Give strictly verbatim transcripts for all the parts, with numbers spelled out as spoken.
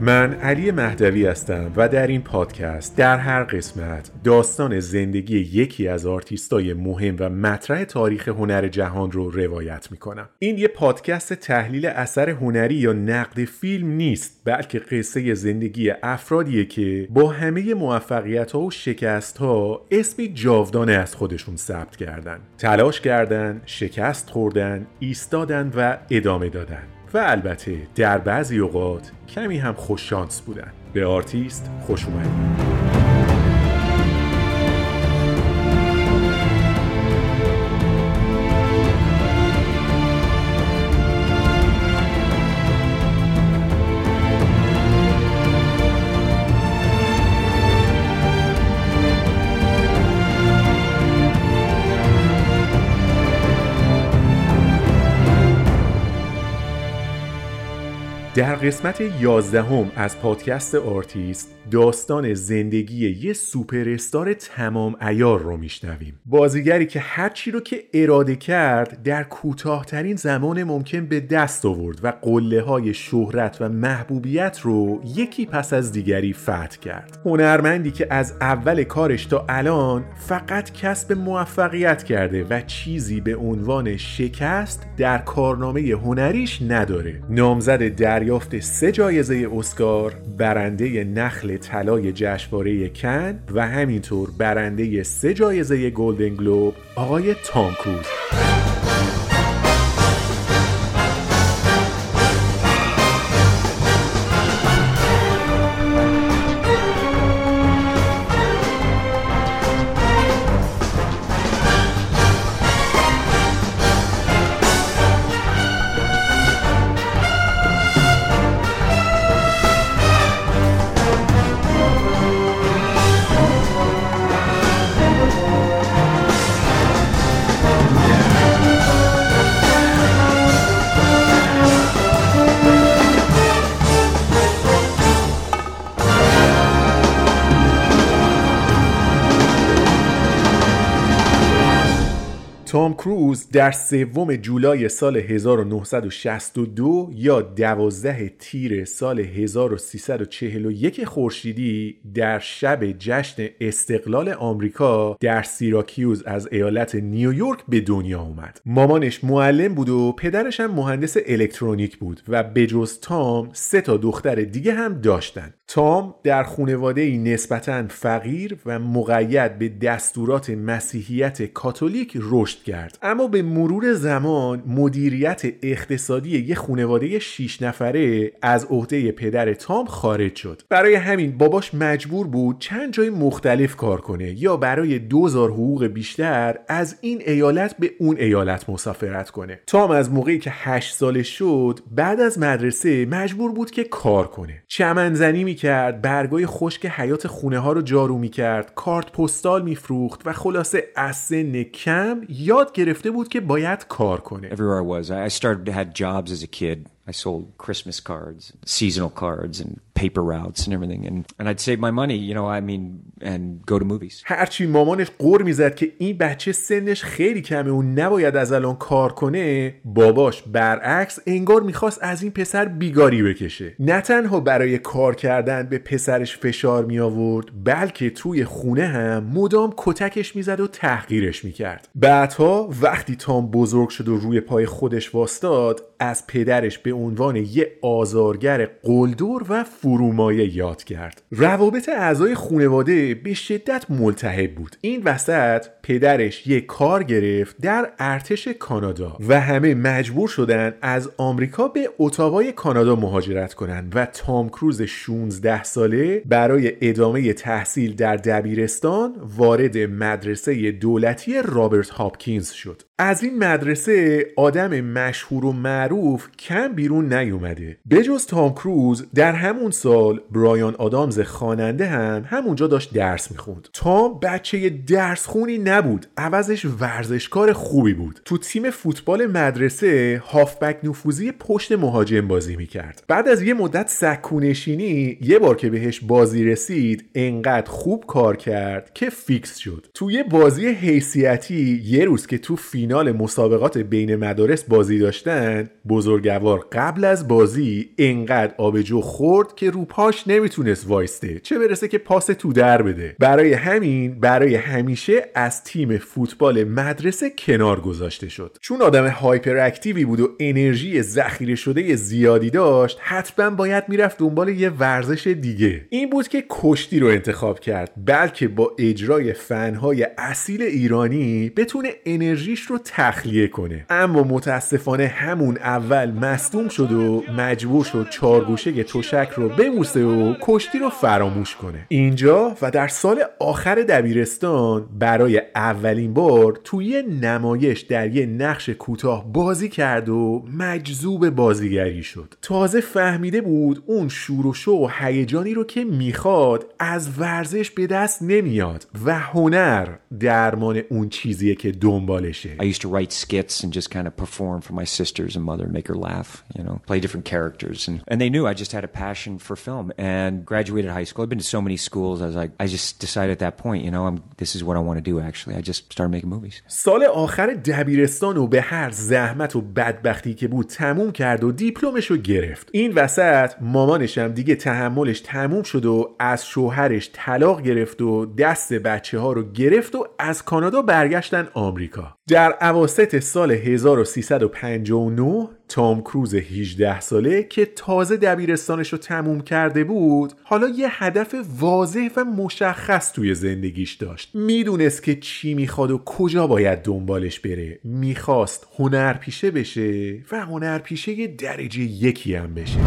من علی مهدوی هستم و در این پادکست در هر قسمت داستان زندگی یکی از آرتیستای مهم و مطرح تاریخ هنر جهان رو روایت میکنم. این یه پادکست تحلیل اثر هنری یا نقد فیلم نیست، بلکه قصه زندگی افرادیه که با همه موفقیت‌ها و شکست‌ها اسمی جاودانه از خودشون ثبت کردن، تلاش کردن، شکست خوردن، ایستادن و ادامه دادن و البته در بعضی اوقات کمی هم خوش شانس بودن. به آرتیست خوش اومدید. در قسمت یازدهم از پادکست آرتیست داستان زندگی یه سوپر استار تمام عیار رو میشنویم. بازیگری که هر چی رو که اراده کرد در کوتاه‌ترین زمان ممکن به دست آورد و قله‌های شهرت و محبوبیت رو یکی پس از دیگری فتح کرد. هنرمندی که از اول کارش تا الان فقط کسب موفقیت کرده و چیزی به عنوان شکست در کارنامه هنریش نداره. نامزد دریافت سه جایزه اسکار، برنده نخل طلای جشنواره کن و همینطور برنده سه جایزه گلدن گلوب آقای تام کروز. تام کروز در سوم جولای سال هزار و نهصد و شصت و دو یا دوازده تیر سال هزار و سیصد و چهل و یک خورشیدی در شب جشن استقلال آمریکا در سیراکیوز از ایالت نیویورک به دنیا اومد. مامانش معلم بود و پدرش هم مهندس الکترونیک بود و بجز تام سه تا دختر دیگه هم داشتن. تام در خانواده‌ای نسبتاً فقیر و مقید به دستورات مسیحیت کاتولیک رشد کرد، اما به مرور زمان مدیریت اقتصادی یک خانواده شش نفره از عهده پدر تام خارج شد. برای همین باباش مجبور بود چند جای مختلف کار کنه یا برای دو هزار حقوق بیشتر از این ایالت به اون ایالت مسافرت کنه. تام از موقعی که هشت سالش شد بعد از مدرسه مجبور بود که کار کنه. چمنزنی می‌کرد، برگای خشک حیات خونه ها رو جارو می‌کرد، کارت پستال می‌فروخت و خلاصه از سن کم یاد گرفته بود که باید کار کنه. Everywhere I was, I started had jobs as a kid. I sold Christmas cards, seasonal cards and paper routes and everything and and I'd save my money, you know, I mean and go to movies. هرچی مامانش قر می‌زد که این بچه سنش خیلی کمه و نباید از الان کار کنه، باباش برعکس انگار می‌خواست از این پسر بیگاری بکشه. نه تنها برای کار کردن به پسرش فشار می‌آورد، بلکه توی خونه هم مدام کتکش می‌زد و تحقیرش می‌کرد. بعدها وقتی تام بزرگ شد و روی پای خودش واستاد، از پدرش به عنوان یه آزارگر قلدور و فرومایه یاد کرد. روابط اعضای خانواده به شدت ملتهب بود. این وسط پدرش یه کار گرفت در ارتش کانادا و همه مجبور شدن از آمریکا به اتاوای کانادا مهاجرت کنن و تام کروز شانزده ساله برای ادامه تحصیل در دبیرستان وارد مدرسه دولتی رابرت هابکینز شد. از این مدرسه آدم مشهور و معروف کم بیرون نیومده. بجز تام کروز در همون سال برایان آدامز خواننده هم همونجا داشت درس میخوند. تام بچه درس خونی نبود، عوضش ورزشکار خوبی بود. تو تیم فوتبال مدرسه هافبک نفوذی پشت مهاجم بازی میکرد. بعد از یه مدت سکونشینی یه بار که بهش بازی رسید انقدر خوب کار کرد که فیکس شد. تو یه بازی حیثیتی یه روز که تو فینال مسابقات بین مدارس بازی داشتن، بزرگوار قبل از بازی انقدر آبجو خورد که رو پاش نمیتونست وایسته، چه برسه که پاس تو در بده. برای همین برای همیشه از تیم فوتبال مدرسه کنار گذاشته شد. چون آدم هایپر اکتیوی بود و انرژی ذخیره شده زیادی داشت، حتما باید میرفت دنبال یه ورزش دیگه. این بود که کشتی رو انتخاب کرد، بلکه با اجرای فنهای اصیل ایرانی بتونه انرژیش رو تخلیه کنه. اما متاسفانه همون اول مصدوم شد و مجبور شد چارگوشه تشک رو بموسه و کشتی رو فراموش کنه. اینجا و در سال آخر دبیرستان برای اولین بار توی نمایش در یه نقش کوتاه بازی کرد و مجذوب بازیگری شد. تازه فهمیده بود اون شور و شوق و هیجانی رو که میخواد از ورزش به دست نمیاد و هنر درمان اون چیزیه که دنبالشه. I used to write skits and just kind of perform for my sisters and mother and make her laugh, you know, play different characters and and they knew I just had a passion for film and graduated high school. I've been to so many schools. I was like I just decided at that point, you know, I'm this is what I want to do actually. I just started making movies. سال آخر دبیرستان رو به هر زحمت و بدبختی که بود تموم کرد و دیپلمش رو گرفت. این وسط مامانش هم دیگه تحملش تموم شد و از شوهرش طلاق گرفت و دست بچه‌ها رو گرفت و از کانادا برگشتن آمریکا. در اواسط سال هزار و سیصد و پنجاه و نه تام کروز هجده ساله که تازه دبیرستانش رو تموم کرده بود، حالا یه هدف واضح و مشخص توی زندگیش داشت. میدونست که چی میخواد و کجا باید دنبالش بره. میخواست هنرپیشه بشه و هنرپیشه یه درجه یکی هم بشه.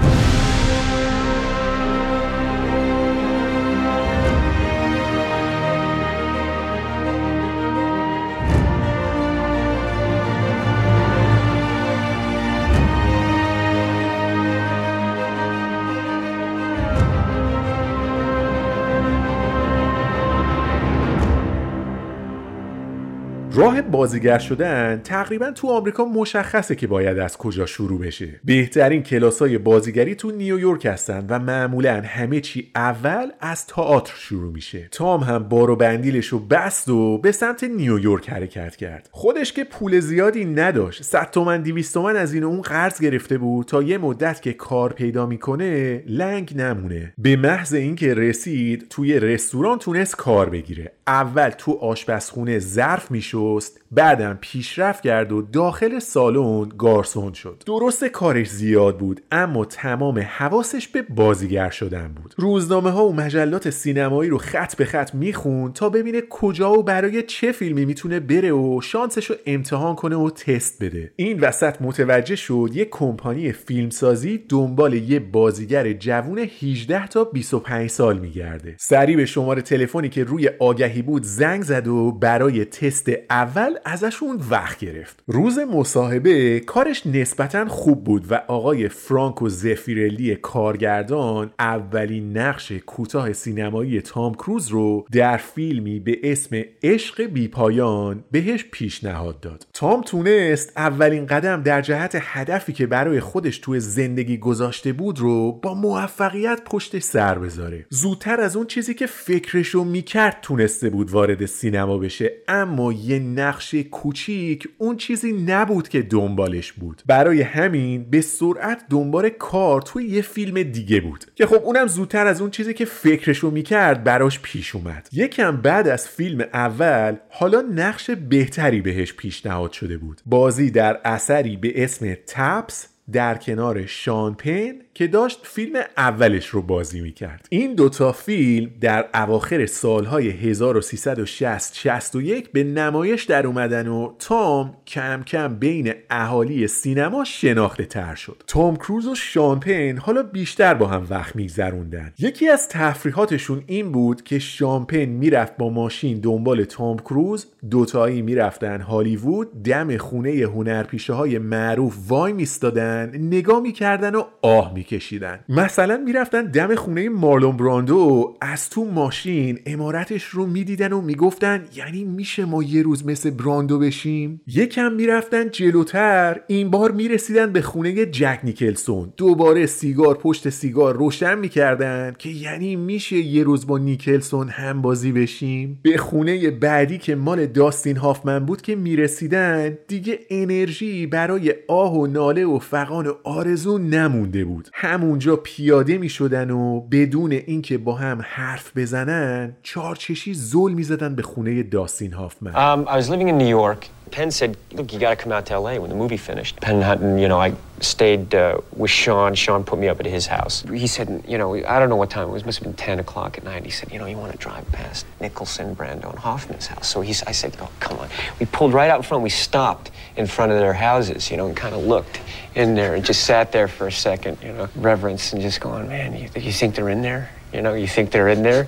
راه بازیگر شدن تقریبا تو آمریکا مشخصه که باید از کجا شروع بشه. بهترین کلاس‌های بازیگری تو نیویورک هستن و معمولا همه چی اول از تئاتر شروع میشه. تام هم بار و بندیلشو بست و به سمت نیویورک حرکت کرد. خودش که پول زیادی نداشت، صد تومن دویست تومن از این و اون قرض گرفته بود تا یه مدت که کار پیدا میکنه لنگ نمونه. به محض اینکه رسید توی رستوران تونست کار بگیره. اول تو آشپزخونه ظرف میشد، بعدم پیشرفت کرد و داخل سالن گارسون شد. درست کارش زیاد بود اما تمام حواسش به بازیگر شدن بود. روزنامه ها و مجلات سینمایی رو خط به خط میخوند تا ببینه کجا و برای چه فیلمی میتونه بره و شانسش رو امتحان کنه و تست بده. این وسط متوجه شد یه کمپانی فیلمسازی دنبال یه بازیگر جوون هجده تا بیست و پنج سال میگرده. سریع به شماره تلفنی که روی آگهی بود زنگ زد و برای تست اول ازشون وقت گرفت. روز مصاحبه کارش نسبتاً خوب بود و آقای فرانکو زفیرلی کارگردان اولین نقش کوتاه سینمایی تام کروز رو در فیلمی به اسم عشق بیپایان بهش پیشنهاد داد. تام تونست اولین قدم در جهت هدفی که برای خودش توی زندگی گذاشته بود رو با موفقیت پشتش سر بذاره. زودتر از اون چیزی که فکرشو میکرد تونسته بود وارد سینما بشه، اما یه نقش کوچیک اون چیزی نبود که دنبالش بود. برای همین به سرعت دنبال کار توی یه فیلم دیگه بود که خب اونم زودتر از اون چیزی که فکرشو میکرد براش پیش اومد. یکم بعد از فیلم اول حالا نقش بهتری بهش پیشنهاد شده بود. بازی در اثری به اسم تپس در کنار شان پن که داشت فیلم اولش رو بازی میکرد. این دوتا فیلم در اواخر سالهای هزار و سیصد و شصت شصت و یک به نمایش در اومدن و تام کم کم بین اهالی سینما شناخته تر شد. تام کروز و شان پن حالا بیشتر با هم وقت میگذروندن. یکی از تفریحاتشون این بود که شان پن میرفت با ماشین دنبال تام کروز، دوتایی میرفتن هالیوود، دم خونه هنرپیشه های معروف وای میستادن میرفتن نگاه میکردن و آه میکشیدن. مثلا میرفتن دم خونه مارلون براندو، از تو ماشین عمارتش رو میدیدن و میگفتن یعنی میشه ما یه روز مثل براندو بشیم. یکم میرفتن جلوتر، این بار میرسیدن به خونه جک نیکلسون، دوباره سیگار پشت سیگار روشن میکردن که یعنی میشه یه روز با نیکلسون هم بازی بشیم. به خونه بعدی که مال داستین هافمن بود که میرسیدن دیگه انرژی برای آه و ناله و فغان و آرزو نمونده بود. همونجا پیاده میشدن و بدون اینکه با هم حرف بزنن چارچشی زل میزدن به خونه داستین هافمن. um, I was living in New York. Penn said, look, you got to come out to L A when the movie finished. Penn hadn't, you know, I stayed uh, with Sean. Sean put me up at his house. He said, you know, I don't know what time it was. It must have been ten o'clock at night. He said, you know, you want to drive past Nicholson, Brando, and Hoffman's house. So he, I said, oh, come on. We pulled right out in front. We stopped in front of their houses, you know, and kind of looked in there and just sat there for a second, you know, reverence and just going, man, you, you think they're in there? You know, you think they're in there?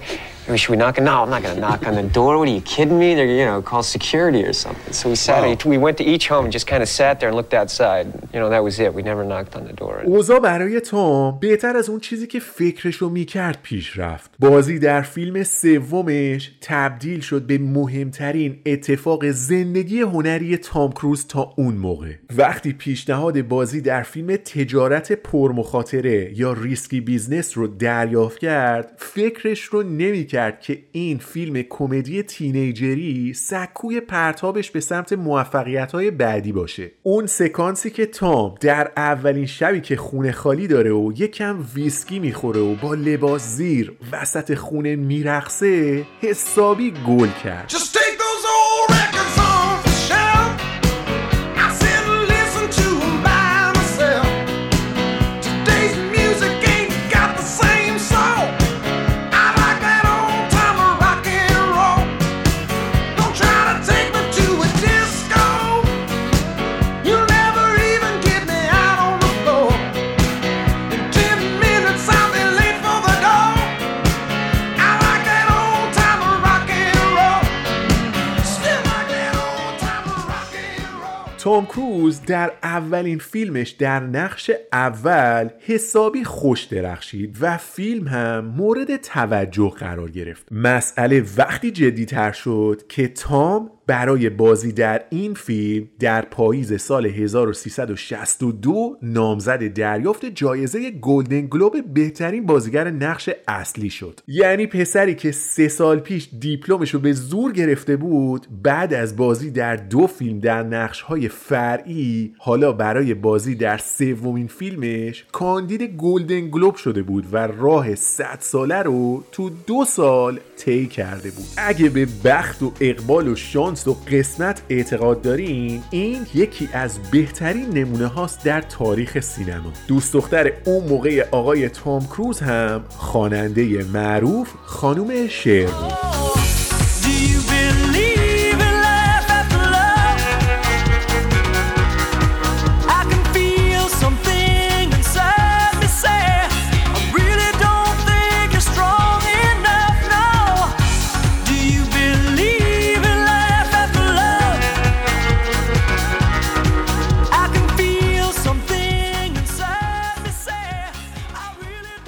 Should we knock on? No, I'm not going to knock on the door. What are you kidding me? They're, you know, call security or something. So we sat, wow. we went to each home and just kind of sat there and looked outside. You know, that was it. We never knocked on the door. اوضاع برای تام بهتر از اون چیزی که فکرشو میکرد پیش رفت. بازی در فیلم سومش تبدیل شد به مهمترین اتفاق زندگی هنری تام کروز تا اون موقع. وقتی پیشنهاد بازی در فیلم تجارت پرمخاطره یا ریسکی بیزنس رو دریافت کرد، فکرش رو نمی کرد که این فیلم کمدی تینیجری سکوی پرتابش به سمت موفقیت‌های بعدی باشه. اون سکانسی که تام در اولین شبی که خونه خالی داره و یکم ویسکی میخوره و با لباس زیر وسط خونه میرقصه حسابی گل کرد. تام کروز در اولین فیلمش در نقش اول حسابی خوش درخشید و فیلم هم مورد توجه قرار گرفت. مسئله وقتی جدی‌تر شد که تام برای بازی در این فیلم در پاییز سال هزار و سیصد و شصت و دو نامزد دریافت جایزه گلدن گلوب بهترین بازیگر نقش اصلی شد. یعنی پسری که سه سال پیش دیپلمش رو به زور گرفته بود، بعد از بازی در دو فیلم در نقش‌های فرعی، حالا برای بازی در سومین فیلمش کاندید گلدن گلوب شده بود و راه صد ساله رو تو دو سال طی کرده بود. اگه به بخت و اقبال و شانس و قسمت اعتقاد دارین، این یکی از بهترین نمونه هاست در تاریخ سینما. دوست دختر اون موقع آقای تام کروز هم خواننده معروف خانم شعر بود.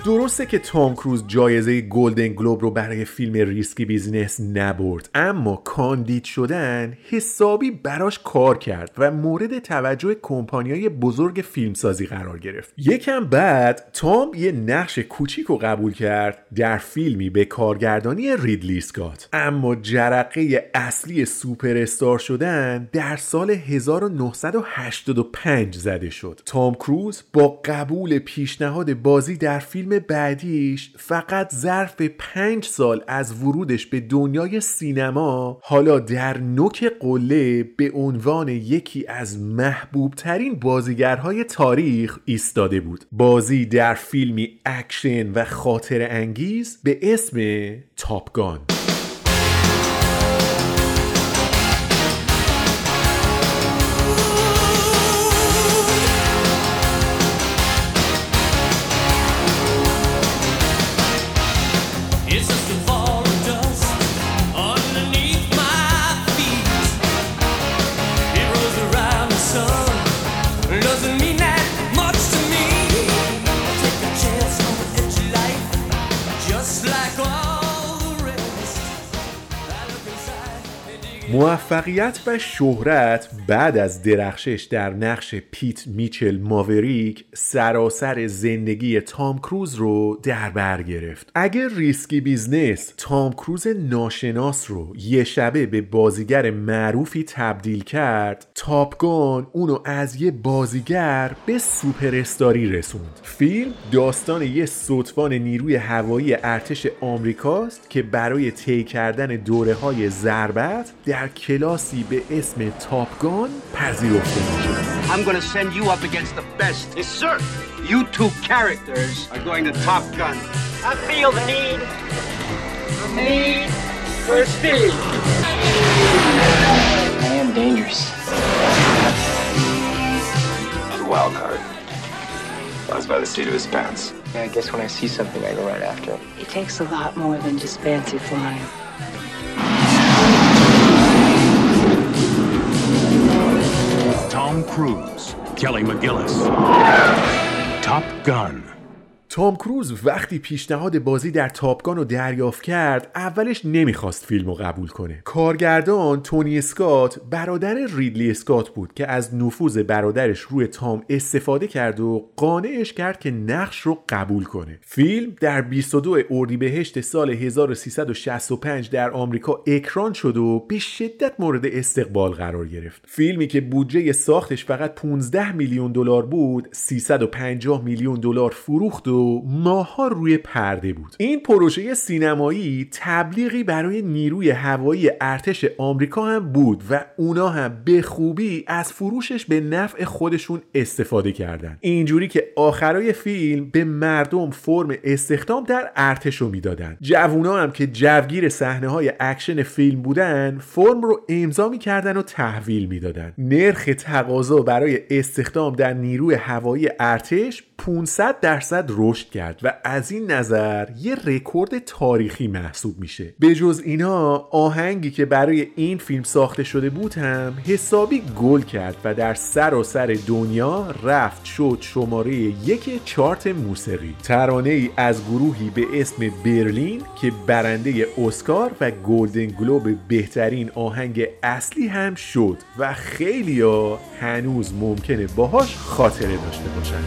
درسته که تام کروز جایزه گلدن گلوب رو برای فیلم ریسکی بیزنس نبرد، اما کاندید شدن حسابی براش کار کرد و مورد توجه کمپانیای بزرگ فیلمسازی قرار گرفت. یکم بعد تام یه نقش کوچیک رو قبول کرد در فیلمی به کارگردانی ریدلی اسکات، اما جرقه اصلی سوپر استار شدن در سال هزار و نهصد و هشتاد و پنج زده شد. تام کروز با قبول پیشنهاد بازی در فیلم بعدیش فقط ظرف پنج سال از ورودش به دنیای سینما، حالا در نوک قله به عنوان یکی از محبوب ترین بازیگرهای تاریخ ایستاده بود. بازی در فیلمی اکشن و خاطره انگیز به اسم تاپ گان. Doesn't mean that much. موفقیت و شهرت بعد از درخشش در نقش پیت میچل ماوریک سراسر زندگی تام کروز رو در بر گرفت. اگر ریسکی بیزنس تام کروز ناشناس رو یه شبه به بازیگر معروفی تبدیل کرد، تاپ گان اونو از یه بازیگر به سوپر استاری رسوند. فیلم داستان یه سطفان نیروی هوایی ارتش آمریکاست که برای طی کردن دوره‌های ضربت در کلاسی به اسم تاپ گان پذیرفته میشه. I'm going to send you up against the best. Yes, sir. You two characters are going to Top Gun. I feel the need. The need for speed. I am dangerous. The wild card. Lies by the seat of his pants. Yeah, I guess when I see something, I go right after it. It takes a lot more than just fancy flying. تام کروز، کلی مگیلس، تاپ گان. تام کروز وقتی پیشنهاد بازی در تاپ گان رو دریافت کرد، اولش نمیخواست فیلم رو قبول کنه. کارگردان تونی اسکات برادر ریدلی اسکات بود که از نفوذ برادرش روی تام استفاده کرد و قانعش کرد که نقش رو قبول کنه. فیلم در بیست و دو اردیبهشت سال هزار و سیصد و شصت و پنج در آمریکا اکران شد و به شدت مورد استقبال قرار گرفت. فیلمی که بودجه ساختش فقط پانزده میلیون دلار بود، سیصد و پنجاه میلیون دلار فروخت و ماها روی پرده بود. این پروژه سینمایی تبلیغی برای نیروی هوایی ارتش آمریکا هم بود و اونا هم به خوبی از فروشش به نفع خودشون استفاده کردن، اینجوری که آخرای فیلم به مردم فرم استخدام در ارتش رو میدادن. جوونا هم که جوگیر صحنه‌های اکشن فیلم بودن فرم رو امضا میکردن و تحویل میدادن. نرخ تقاضا برای استخدام در نیروی هوایی ارتش پانصد درصد رشد کرد و از این نظر یه رکورد تاریخی محسوب میشه. به جز اینا آهنگی که برای این فیلم ساخته شده بود هم حسابی گل کرد و در سراسر دنیا رفت شد شماره یک چارت موسیقی. ترانه‌ای از گروهی به اسم برلین که برنده اسکار و گلدن گلوب بهترین آهنگ اصلی هم شد و خیلیا هنوز ممکنه باهاش خاطره داشته باشن.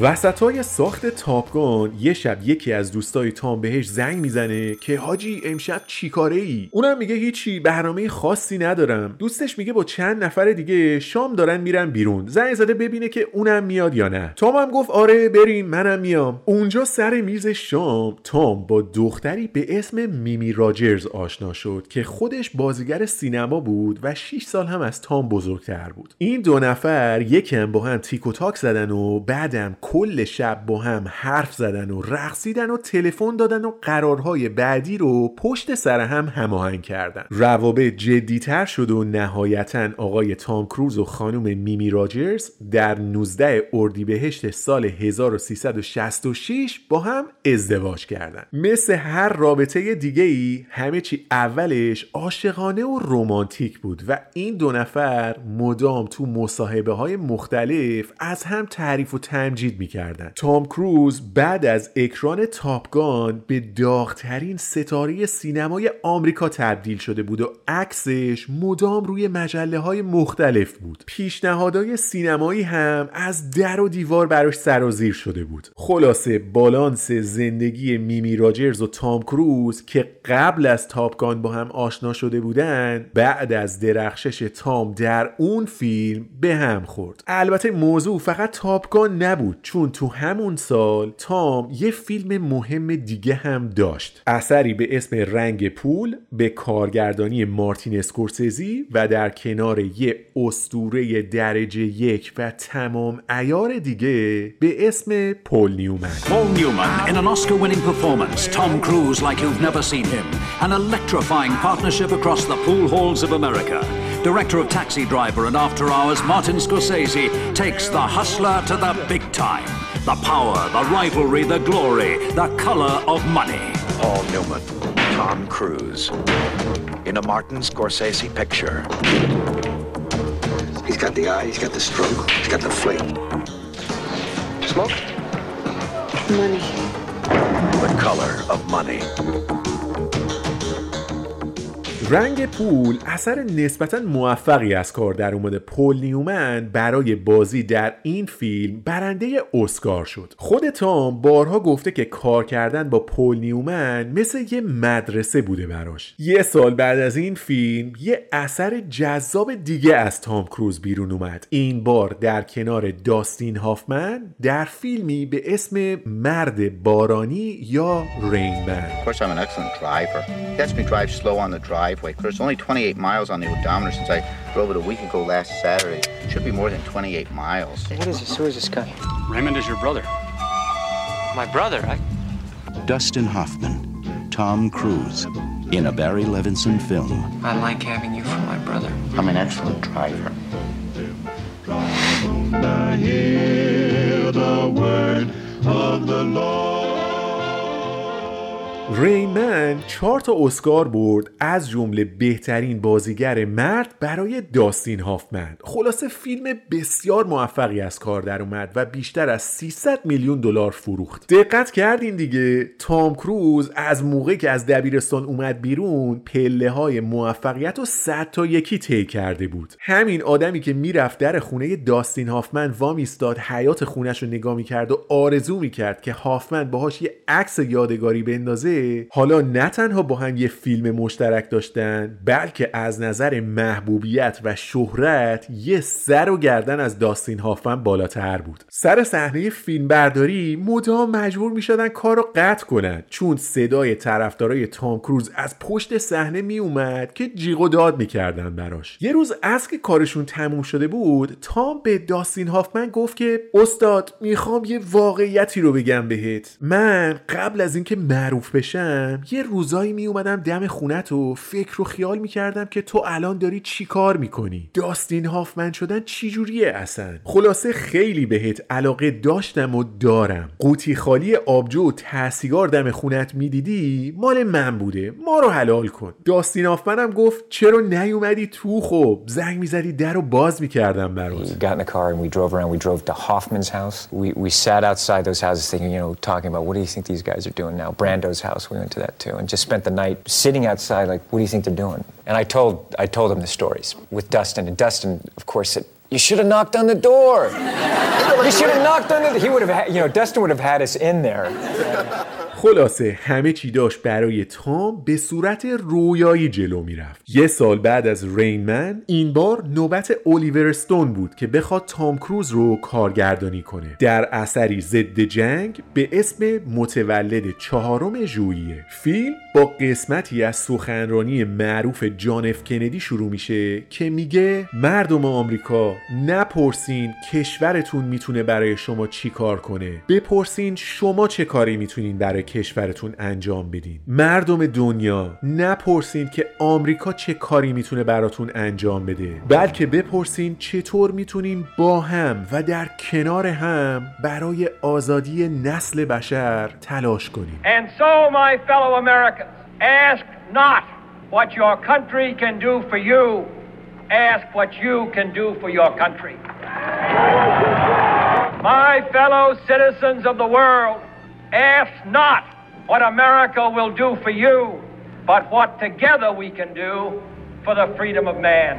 وسطای ساخت تاپگان یه شب یکی از دوستای تام بهش زنگ میزنه که حاجی امشب چی کاره ای؟ اونم میگه هیچی، برنامه خاصی ندارم. دوستش میگه با چند نفر دیگه شام دارن میرن بیرون، زنگ زده ببینه که اونم میاد یا نه. تام هم گفت آره بریم منم میام. اونجا سر میز شام تام با دختری به اسم میمی راجرز آشنا شد که خودش بازیگر سینما بود و شش سال هم از تام بزرگتر بود. این دو نفر یکم با هم تیک و تاک زدن و بعدم کل شب با هم حرف زدن و رقصیدن و تلفن دادن و قرارهای بعدی رو پشت سر هم هماهنگ کردن. روابط جدی‌تر شد و نهایتاً آقای تام کروز و خانم میمی راجرز در نوزدهم اردیبهشت سال هزار و سیصد و شصت و شش با هم ازدواج کردند. مثل هر رابطه دیگه‌ای همه چی اولش عاشقانه و رمانتیک بود و این دو نفر مدام تو مصاحبه‌های مختلف از هم تعریف و تمجید می‌کردن. تام کروز بعد از اکران تاپ گان به داغ‌ترین ستاره سینمای آمریکا تبدیل شده بود و عکسش مدام روی مجله‌های مختلف بود. پیشنهادهای سینمایی هم از در و دیوار براش سرازیر شده بود. خلاصه بالانس زندگی میمی راجرز و تام کروز که قبل از تاپ گان با هم آشنا شده بودن، بعد از درخشش تام در اون فیلم به هم خورد. البته موضوع فقط تاپ گان نبود، چون تو همون سال تام یه فیلم مهم دیگه هم داشت، اثری به اسم رنگ پول به کارگردانی مارتین اسکورسزی و در کنار یه اسطوره درجه یک و تمام عیار دیگه به اسم پول نیومن. Paul Newman in an Oscar-winning performance, Tom Cruise like you've never seen him, an electrifying partnership across the pool halls of America. Director of Taxi Driver and After Hours, Martin Scorsese takes the hustler to the big time. The power, the rivalry, the glory, the color of money. Paul Newman, Tom Cruise in a Martin Scorsese picture. He's got the eye, he's got the stroke, he's got the flame. Smoke? Money. The color of money. رنگ پول اثر نسبتاً موفقی از کار در اومد. پول نیومن برای بازی در این فیلم برنده اسکار شد. خود تام بارها گفته که کار کردن با پول نیومن مثل یه مدرسه بوده براش. یه سال بعد از این فیلم یه اثر جذاب دیگه از تام کروز بیرون اومد، این بار در کنار داستین هافمن در فیلمی به اسم مرد بارانی یا رینمن. There's only twenty-eight miles on the odometer since I drove it a week ago last Saturday. It should be more than twenty-eight miles. What is this? Who is this guy? Raymond is your brother. My brother? I... Dustin Hoffman, Tom Cruise, in a Barry Levinson film. I like having you for my brother. I'm an excellent driver. I hear the word of the Lord. رینمن چهار تا اسکار برد، از جمله بهترین بازیگر مرد برای داستین هافمن. خلاصه فیلم بسیار موفقی از کار در اومد و بیشتر از سیصد میلیون دلار فروخت. دقت کردین دیگه، تام کروز از موقعی که از دبیرستان اومد بیرون پله‌های موفقیت رو صد تا یکی طی کرده بود. همین آدمی که میرفت در خونه داستین هافمن وامیستاد، حیات خونش رو نگاه می‌کرد و آرزو می‌کرد که هافمن باهاش یه عکس یادگاری بندازه، حالا نه تنها با هم یه فیلم مشترک داشتن بلکه از نظر محبوبیت و شهرت یه سر و گردن از داستین هافمن بالاتر بود. سر صحنه فیلم برداری مدام مجبور می شدن کار رو قطع کنن چون صدای طرفدارای تام کروز از پشت صحنه می اومد که جیغ و داد می کردن براش. یه روز از که کارشون تموم شده بود، تام به داستین هافمن گفت که استاد میخوام یه واقعیتی رو بگم بهت. من قبل از اینکه معروف بشم یه روزایی می اومدم دم خونت و فکر و خیال می کردم که تو الان داری چی کار می کنی، داستین هافمن شدن چی جوریه اصلا. خلاصه خیلی بهت علاقه داشتم و دارم. قوطی خالی آبجو و ته سیگار دم خونت می دیدی مال من بوده، ما رو حلال کن. داستین هافمن هم گفت چرا نیومدی تو، خب زنگ می زدی در رو باز می کردم برات. got in a car and we drove around, we drove to Hoffman's house, we we sat outside those houses thinking, you know, talking about what do you think these guys are doing now. Brando's house, we went to that too, and just spent the night sitting outside like, what do you think they're doing? And I told I told him the stories with Dustin, and Dustin of course said, you should have knocked on the door. You should have knocked on the door. He would have had, you know, Dustin would have had us in there. خلاصه همه چی داشت برای تام به صورت رویایی جلو میرفت. یه سال بعد از رینمن این بار نوبت الیور استون بود که بخواد تام کروز رو کارگردانی کنه در اثری ضد جنگ به اسم متولد چهارم جولای. فیلم با قسمتی از سخنرانی معروف جان اف کندی شروع میشه که میگه مردم آمریکا نپرسین کشورتون میتونه برای شما چی کار کنه، بپرسین شما چه کاری میتونین برای کشورتون انجام بدین. مردم دنیا نپرسین که آمریکا چه کاری میتونه براتون انجام بده، بلکه بپرسین چطور میتونین با هم و در کنار هم برای آزادی نسل بشر تلاش کنین. And so my fellow Americans, ask not what your country can do for you, ask what you can do for your country. My fellow citizens of the world, ask not what America will do for you, but what together we can do for the freedom of man.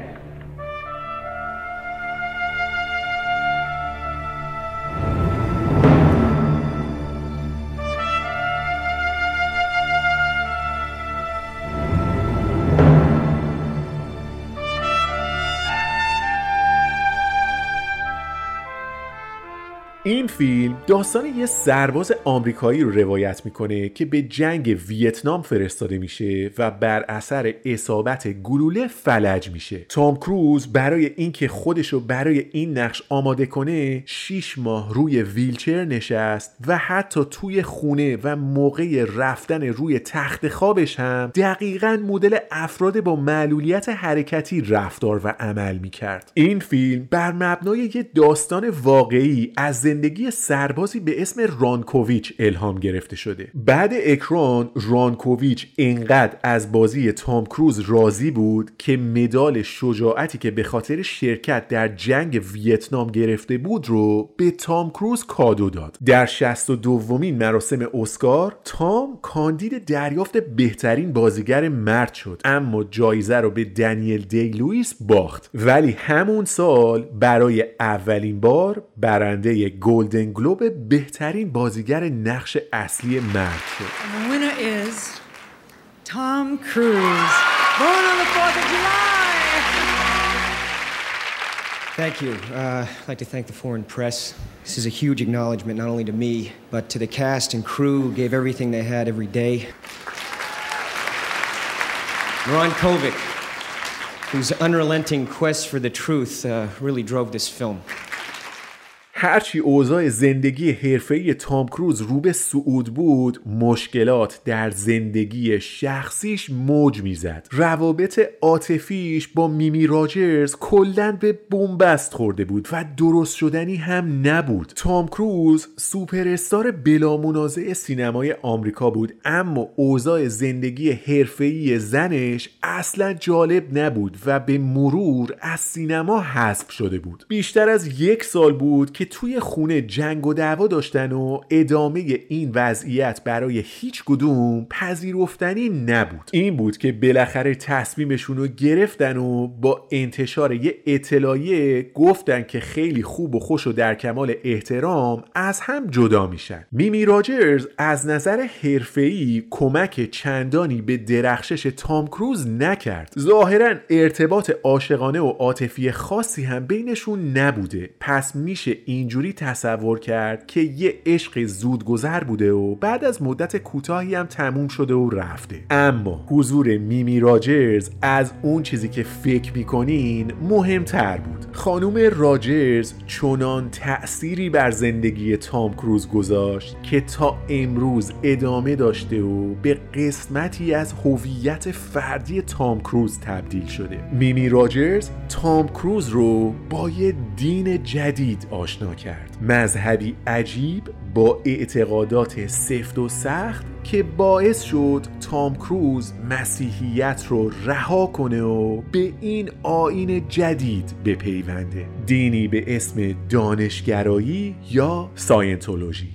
این فیلم داستان یه سرباز آمریکایی رو روایت میکنه که به جنگ ویتنام فرستاده میشه و بر اثر اصابت گلوله فلج میشه. تام کروز برای اینکه خودشو برای این نقش آماده کنه شش ماه روی ویلچر نشست و حتی توی خونه و موقع رفتن روی تخت خوابش هم دقیقاً مدل افراد با معلولیت حرکتی رفتار و عمل میکرد. این فیلم بر مبنای یه داستان واقعی از زندگی سربازی به اسم رون کوویک الهام گرفته شده. بعد اکران رون کوویک اینقدر از بازی تام کروز راضی بود که مدال شجاعتی که به خاطر شرکت در جنگ ویتنام گرفته بود رو به تام کروز کادو داد. در شصت و دومین مراسم اسکار تام کاندید دریافت بهترین بازیگر مرد شد، اما جایزه رو به دنیل دی لوئیس باخت. ولی همون سال برای اولین بار برنده گلدن گلوب بهترین بازیگر نقش اصلی مرد شد. And the winner is Tom Cruise. Born on the fourth of July. Thank you. Uh, I'd like to thank the foreign press. This is a huge acknowledgement not only to me, but to the cast and crew who gave everything they had every day. Ron Kovic, whose unrelenting quest for the truth uh, really drove this film. هرچی اوضاع زندگی حرفه‌ای تام کروز رو به صعود بود، مشکلات در زندگی شخصیش موج میزد. روابط عاطفیش با میمی راجرز کلاً به بن‌بست خورده بود و درست شدنی هم نبود. تام کروز سوپر استار بلا منازع سینمای آمریکا بود، اما اوضاع زندگی حرفه‌ای زنش اصلاً جالب نبود و به مرور از سینما حذف شده بود. بیشتر از یک سال بود که توی خونه جنگ و دعوا داشتن و ادامه این وضعیت برای هیچ کدوم پذیرفتنی نبود. این بود که بالاخره تصمیمشون رو گرفتن و با انتشار یه اطلاعیه گفتن که خیلی خوب و خوش و در کمال احترام از هم جدا میشن. میمی راجرز از نظر حرفه‌ای کمک چندانی به درخشش تام کروز نکرد. ظاهراً ارتباط عاشقانه و عاطفی خاصی هم بینشون نبوده، پس میشه اینجوری تصور کرد که یه عشق زودگذر بوده و بعد از مدت کوتاهی هم تموم شده و رفته. اما حضور میمی راجرز از اون چیزی که فکر میکنین مهمتر بود. خانم راجرز چنان تأثیری بر زندگی تام کروز گذاشت که تا امروز ادامه داشته و به قسمتی از هویت فردی تام کروز تبدیل شده. میمی راجرز تام کروز رو با یه دین جدید آشنا کرد، مذهبی عجیب با اعتقادات سفت و سخت که باعث شد تام کروز مسیحیت رو رها کنه و به این آیین جدید بپیونده، دینی به اسم دانشگرایی یا ساینتولوژی.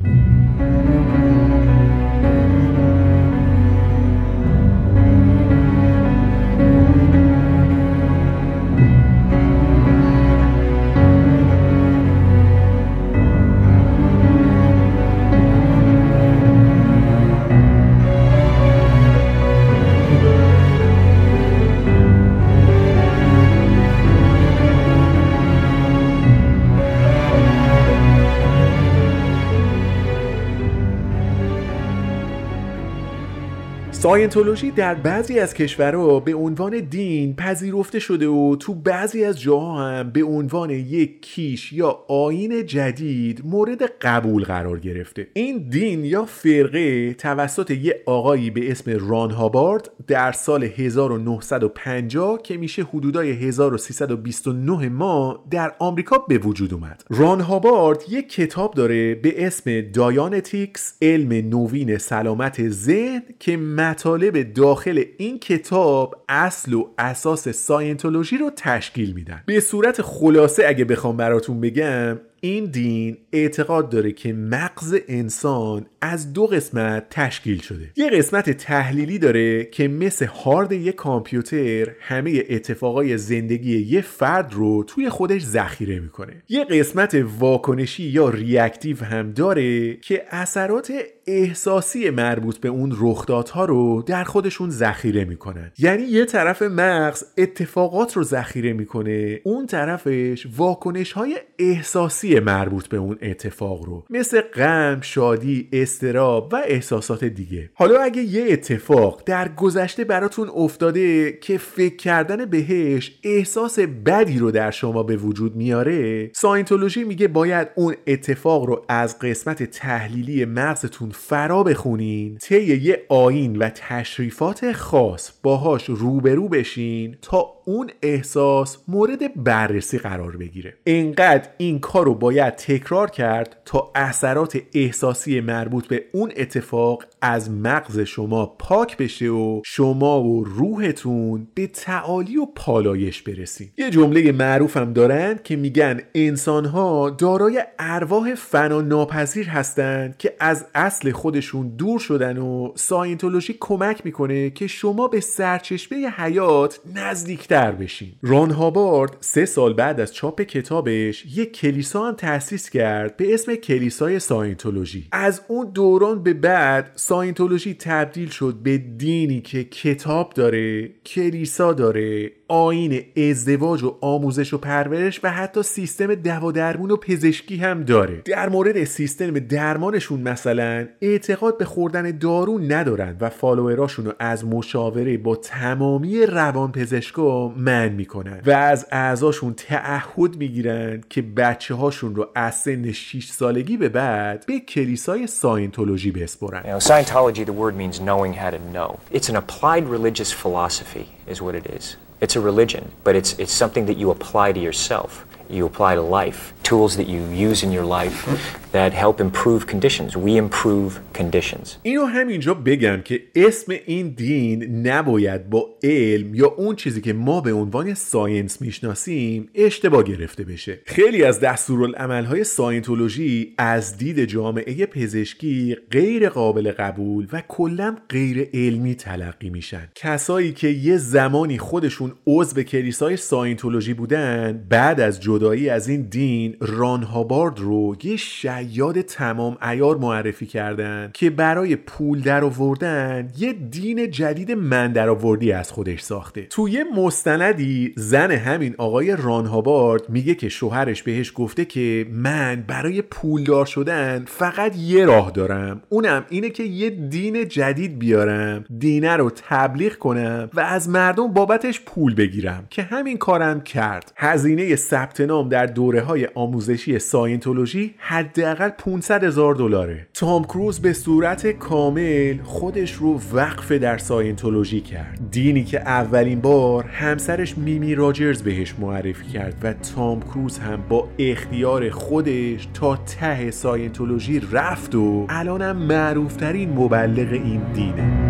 ساینتولوژی در بعضی از کشورها به عنوان دین پذیرفته شده و تو بعضی از جاها هم به عنوان یک کیش یا آیین جدید مورد قبول قرار گرفته. این دین یا فرقه توسط یه آقایی به اسم ران هابارد در سال هزار و نهصد و پنجاه که میشه حدودای هزار و سیصد و بیست و نه ما در آمریکا به وجود اومد. ران هابارد یک کتاب داره به اسم دایانتیکس، علم نوین سلامت ذهن، که مطالب داخل این کتاب اصل و اساس ساینتولوژی رو تشکیل میدن. به صورت خلاصه اگه بخوام براتون بگم، این دین اعتقاد داره که مغز انسان از دو قسمت تشکیل شده. یه قسمت تحلیلی داره که مثل هارد یه کامپیوتر همه اتفاقای زندگی یه فرد رو توی خودش ذخیره میکنه. یه قسمت واکنشی یا ریاکتیو هم داره که اثرات احساسی مربوط به اون رخدادها رو در خودشون ذخیره میکنن. یعنی یه طرف مغز اتفاقات رو ذخیره میکنه، اون طرفش واکنش‌های احساسی مربوط به اون اتفاق رو، مثل غم، شادی، اضطراب و احساسات دیگه. حالا اگه یه اتفاق در گذشته براتون افتاده که فکر کردن بهش احساس بدی رو در شما به وجود میاره، ساینتولوژی میگه باید اون اتفاق رو از قسمت تحلیلی مغزتون فرا بخونین، طی یه آیین و تشریفات خاص باهاش روبرو بشین تا اون احساس مورد بررسی قرار بگیره. اینقدر این کار رو باید تکرار کرد تا اثرات احساسی مربوط به اون اتفاق از مغز شما پاک بشه و شما و روحتون به تعالی و پالایش برسید. یه جمله معروفم دارن که میگن انسان‌ها دارای ارواح فنا ناپذیر هستن که از اصل خودشون دور شدن، و ساینتولوژی کمک میکنه که شما به سرچشمه حیات نزدیکتر بشین. رون هابارد سه سال بعد از چاپ کتابش یک کلیسا هم تأسیس کرد به اسم کلیسای ساینتولوژی. از اون دوران به بعد ساینتولوژی تبدیل شد به دینی که کتاب داره، کلیسا داره، آیین ازدواج و آموزش و پرورش و حتی سیستم دوادرمون و پزشکی هم داره. در مورد سیستم درمانشون مثلا اعتقاد به خوردن دارو ندارن و فالووراشون رو از مشاوره با تمامی روانپزشکا منع میکنن و از اعضاشون تعهد میگیرن که بچه‌هاشون رو از سن شش سالگی به بعد به کلیسای ساینتولوژی بسپرن. You know, Scientology, the word means knowing how to know. It's an applied religious philosophy is what it is. It's a religion, but it's it's something that you apply to yourself. You apply to life. Tools that you use in your life that help improve conditions. We improve conditions. اینو همینجا بگم که اسم این دین نباید با علم یا اون چیزی که ما به عنوان ساینس میشناسیم اشتباه گرفته بشه. خیلی از دستورالعمل‌های ساینتولوژی از دید جامعه پزشکی غیر قابل قبول و کلاً غیر علمی تلقی میشن. کسایی که یه زمانی خودشون عضو کلیسای ساینتولوژی بودن، بعد از جدایی از این دین رون هابارد رو یه شیاد تمام عیار معرفی کردن که برای پول در آوردن یه دین جدید من در آوردی از خودش ساخته. توی مستندی زن همین آقای رون هابارد میگه که شوهرش بهش گفته که من برای پولدار شدن فقط یه راه دارم، اونم اینه که یه دین جدید بیارم، دینه رو تبلیغ کنم و از مردم بابتش پول بگیرم، که همین کارم کرد. هزینه ثبت نام در دوره‌های آموزشی ساینتولوژی حداقل پانصد هزار دلاره. تام کروز به صورت کامل خودش رو وقف در ساینتولوژی کرد، دینی که اولین بار همسرش میمی راجرز بهش معرفی کرد و تام کروز هم با اختیار خودش تا ته ساینتولوژی رفت و الانم معروف‌ترین مبلغ این دینه.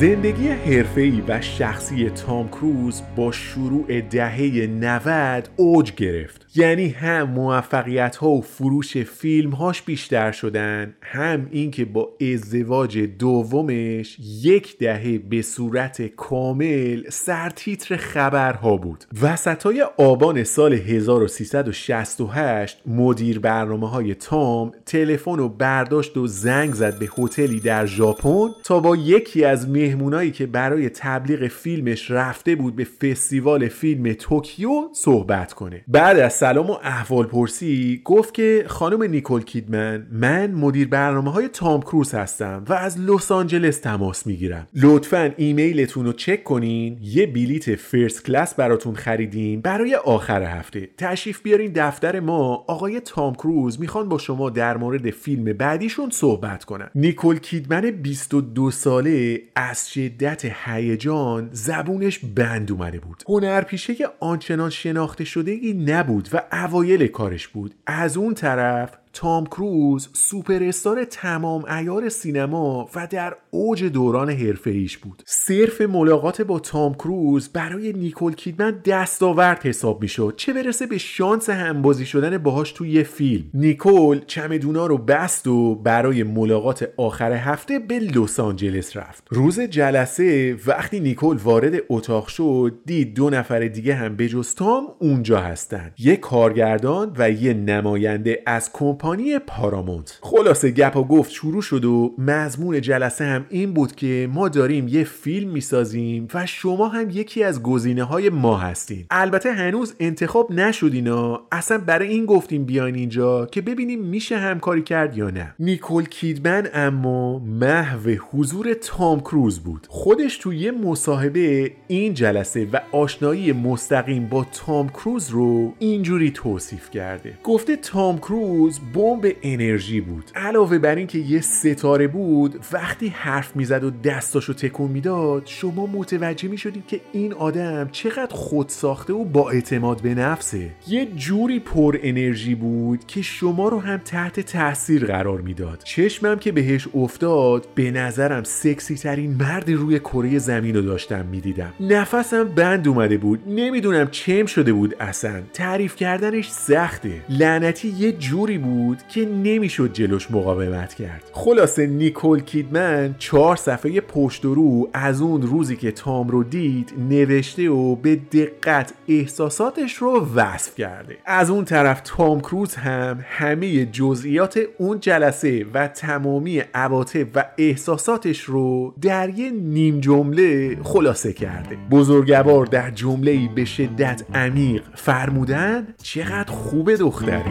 زندگی حرفه‌ای و شخصی تام کروز با شروع دهه نود اوج گرفت. یعنی هم موفقیت ها و فروش فیلم هاش بیشتر شدن، هم اینکه با ازدواج دومش یک دهه به صورت کامل سرتیتر خبرها بود. وسطای آبان سال هزار و سیصد و شصت و هشت مدیر برنامه‌های تام تلفن رو برداشت و زنگ زد به هتلی در ژاپن تا با یکی از مهمونایی که برای تبلیغ فیلمش رفته بود به فستیوال فیلم توکیو صحبت کنه. بعد از سلام و احوال پرسی گفت که خانم نیکول کیدمن، من مدیر برنامه های تام کروز هستم و از لس آنجلس تماس میگیرم. لطفاً ایمیلتون رو چک کنین. یه بلیت فرست کلاس براتون خریدیم برای آخر هفته. تشریف بیارین دفتر ما. آقای تام کروز میخوان با شما در مورد فیلم بعدیشون صحبت کنن. نیکول کیدمن بیست و دو ساله از شدت هیجان زبونش بند اومده بود. هنرپیشه که آنچنان شناخته شدگی نبود و اوایل کارش بود. از اون طرف تام کروز سوپر استار تمام عیار سینما و در اوج دوران حرفه‌ایش بود. صرف ملاقات با تام کروز برای نیکول کیدمن دستاورد حساب میشد، چه برسه به شانس همبازی شدن باهاش توی یه فیلم. نیکول چمدونا رو بست و برای ملاقات آخر هفته به لس آنجلس رفت. روز جلسه وقتی نیکول وارد اتاق شد، دید دو نفر دیگه هم بجز تام اونجا هستن، یه کارگردان و یه نماینده از کمپانی پارامونت. خلاصه گپ و گفت شروع شد و مضمون جلسه هم این بود که ما داریم یه فیلم میسازیم و شما هم یکی از گزینه‌های ما هستین. البته هنوز انتخاب نشدینا، اصلا برای این گفتیم بیاین اینجا که ببینیم میشه همکاری کرد یا نه. نیکول کیدمن اما محو حضور تام کروز بود. خودش تو یه مصاحبه این جلسه و آشنایی مستقیم با تام کروز رو اینجوری توصیف کرده. گفته تام کروز بمب انرژی بود. علاوه بر این که یه ستاره بود، وقتی حرف میزد و دستاشو تکون میداد شما متوجه میشدید که این آدم چقدر خودساخته و با اعتماد به نفسه. یه جوری پر انرژی بود که شما رو هم تحت تاثیر قرار میداد. چشمم که بهش افتاد به نظرم سکسی ترین مرد روی کره زمین رو داشتم میدیدم. نفسم بند اومده بود، نمیدونم چم شده بود، اصلا تعریف کردنش سخته. لعنتی یه جوری بود که نمیشد جلوش مقاومت کرد. خلاصه نیکول کیدمن چهار صفحه پشت و رو از اون روزی که تام رو دید نوشته و به دقت احساساتش رو وصف کرده. از اون طرف تام کروز هم همه جزئیات اون جلسه و تمامی عواطف و احساساتش رو در یه نیم جمله خلاصه کرده. بزرگوار در جمله‌ای به شدت عمیق فرمودن چقدر خوبه دختره.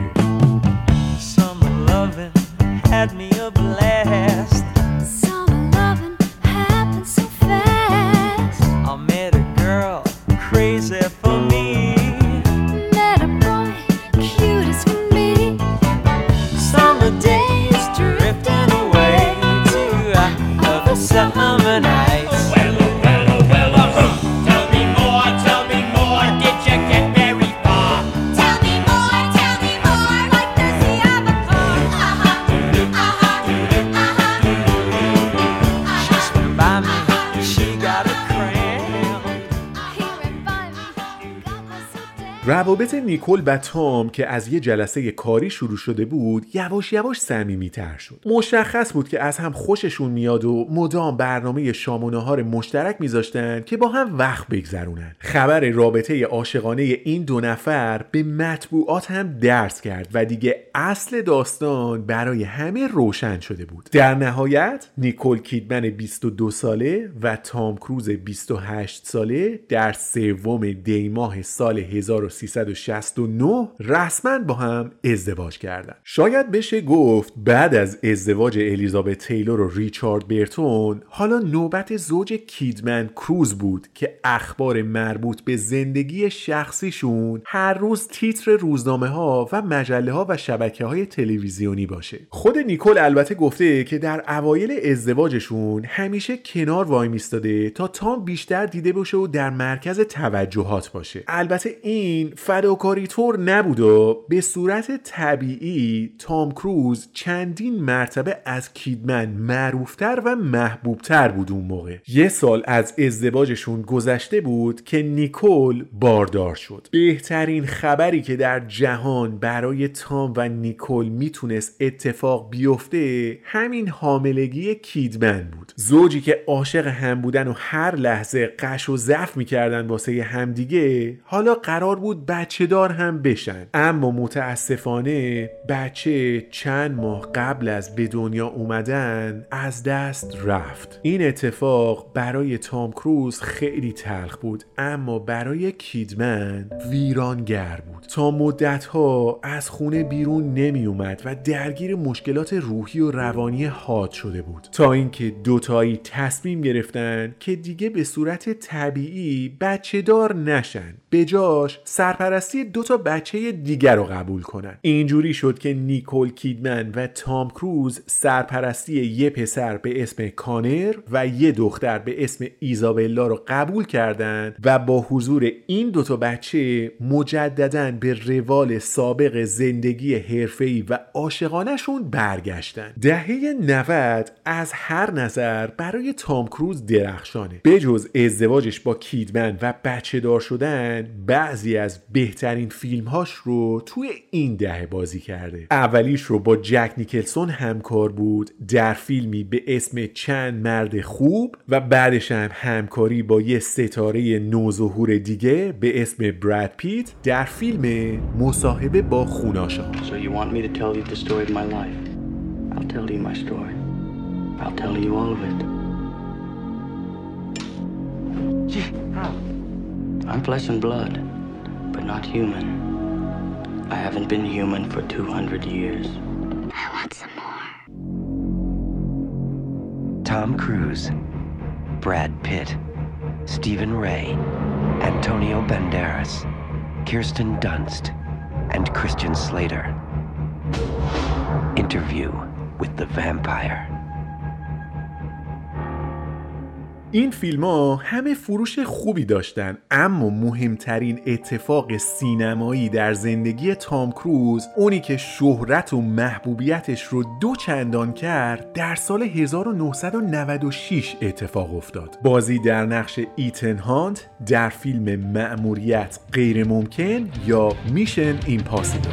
Had me a blast. Summer loving happened so fast. I met a girl crazy for me. Met a boy cute as can be. Summer days drifting away to other summer nights. Well, well, well, well. Tell me more, tell me more. Did you get very far? Tell me more, tell me more. Like does he have a car? روابط نیکول و تام که از یه جلسه کاری شروع شده بود یواش یواش صمیمیتر شد. مشخص بود که از هم خوششون میاد و مدام برنامه شام و نهار مشترک میذاشتن که با هم وقت بگذرونن. خبر رابطه عاشقانه این دو نفر به مطبوعات هم درس کرد و دیگه اصل داستان برای همه روشن شده بود. در نهایت نیکول کیدمن بیست و دو ساله و تام کروز بیست و هشت ساله در سوم دی ماه سال هزار و سیصد و شصت و نه رسما با هم ازدواج کردند. شاید بشه گفت بعد از ازدواج الیزابت تیلور و ریچارد برتون حالا نوبت زوج کیدمن کروز بود که اخبار مربوط به زندگی شخصیشون هر روز تیتر روزنامه ها و مجله ها و شبکه های تلویزیونی باشه. خود نیکول البته گفته که در اوایل ازدواجشون همیشه کنار وای میستاده تا تام بیشتر دیده بشه و در مرکز توجهات باشه. البته این فداکاری طور نبود و به صورت طبیعی تام کروز چندین مرتبه از کیدمن معروفتر و محبوبتر بود. اون موقع یه سال از ازدواجشون گذشته بود که نیکول باردار شد. بهترین خبری که در جهان برای تام و نیکول میتونست اتفاق بیفته همین حاملگی کیدمن بود. زوجی که عاشق هم بودن و هر لحظه قش و زف میکردن واسه همدیگه حالا قرار بود بچه دار هم بشن. اما متاسفانه بچه چند ماه قبل از به دنیا اومدن از دست رفت. این اتفاق برای تام کروز خیلی تلخ بود، اما برای کیدمن ویرانگر بود. تا مدتها از خونه بیرون نمی اومد و درگیر مشکلات روحی و روانی حاد شده بود، تا اینکه دوتایی تصمیم گرفتن که دیگه به صورت طبیعی بچه دار نشن. به جاش سرپرستی دو تا بچه دیگر رو قبول کنن. اینجوری شد که نیکول کیدمن و تام کروز سرپرستی یه پسر به اسم کانر و یه دختر به اسم ایزابلا رو قبول کردن و با حضور این دو تا بچه مجدداً به روال سابق زندگی حرفه‌ای و عاشقانه‌شون برگشتن. دهه نود از هر نظر برای تام کروز درخشانه. بجز ازدواجش با کیدمن و بچه دار شدن، بعضی از بهترین فیلمهاش رو توی این دهه بازی کرده. اولیش رو با جک نیکلسون همکار بود در فیلمی به اسم چند مرد خوب و بعدش هم همکاری با یه ستاره نوظهور دیگه به اسم براد پیت در فیلم مصاحبه با خوناشان. So you want me to tell you the story of my life? I'll tell you my story. I'll tell you all of it. I'm flesh and blood, but not human. I haven't been human for two hundred years. I want some more. Tom Cruise, Brad Pitt, Stephen Ray, Antonio Banderas, Kirsten Dunst, and Christian Slater. Interview with the Vampire. این فیلم ها همه فروش خوبی داشتن، اما مهمترین اتفاق سینمایی در زندگی تام کروز، اونی که شهرت و محبوبیتش رو دو چندان کرد، در سال هزار و نهصد و نود و شش اتفاق افتاد. بازی در نقش ایتن هانت در فیلم مأموریت غیر ممکن یا میشن ایمپاسیبل.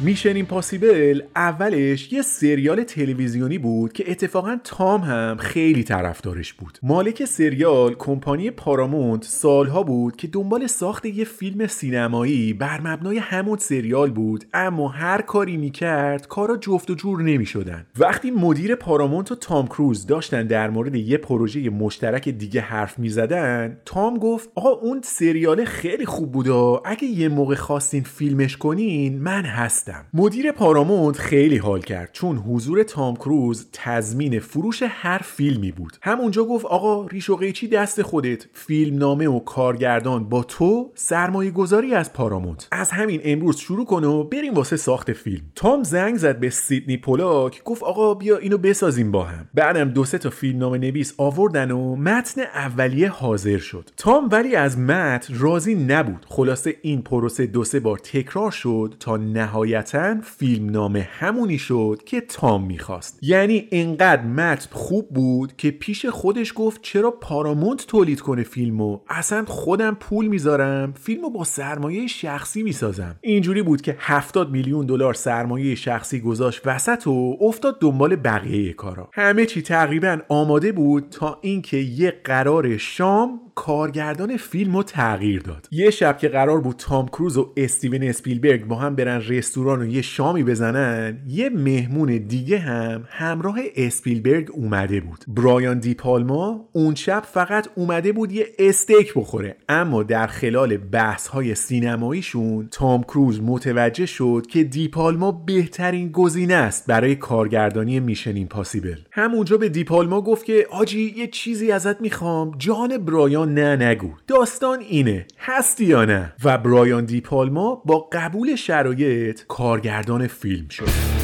میشن ایمپاسیبل اولش یه سریال تلویزیونی بود که اتفاقا تام هم خیلی طرفدارش بود. مالک سریال کمپانی پارامونت سالها بود که دنبال ساخت یه فیلم سینمایی بر مبنای همون سریال بود، اما هر کاری میکرد کارا جفت و جور نمیشدن. وقتی مدیر پارامونت و تام کروز داشتن در مورد یه پروژه مشترک دیگه حرف میزدن، تام گفت آقا اون سریال خیلی خوب بودا، اگه یه موقع خواستین فیلمش کنین من هستم. مدیر پارامونت خیلی حال کرد چون حضور تام کروز تضمین فروش هر فیلمی بود. همونجا گفت آقا ریش و قیچی دست خودت، فیلمنامه و کارگردان با تو، سرمایه گذاری از پارامونت، از همین امروز شروع کن و بریم واسه ساخت فیلم. تام زنگ زد به سیدنی پولاک، گفت آقا بیا اینو بسازیم با هم. بعدم دو سه تا فیلمنامه نویس آوردن و متن اولیه حاضر شد. تام ولی از متن راضی نبود. خلاصه این پروسه دو سه بار تکرار شد تا نهایت فیلم نامه همونی شد که تام میخواست. یعنی انقدر متن خوب بود که پیش خودش گفت چرا پارامونت تولید کنه فیلمو، اصلا خودم پول میذارم، فیلمو با سرمایه شخصی میسازم. اینجوری بود که هفتاد میلیون دلار سرمایه شخصی گذاشت وسط و افتاد دنبال بقیه کارا. همه چی تقریبا آماده بود تا اینکه یه قرار شام کارگردان فیلمو تغییر داد. یه شب که قرار بود تام کروز و استیون اسپیلبرگ با هم برن رستوران و یه شامی بزنن، یه مهمون دیگه هم همراه اسپیلبرگ اومده بود. برایان دی پالما اون شب فقط اومده بود یه استیک بخوره، اما در خلال بحث‌های سینماییشون تام کروز متوجه شد که دی پالما بهترین گزینه است برای کارگردانی میشن ایمپاسیبل. همونجا به دی پالما گفت که آجی یه چیزی ازت میخوام، جان برایان نه نگو، داستان اینه، هستی یا نه؟ و برایان دی پالما با قبول شرایط کارگردان فیلم شد.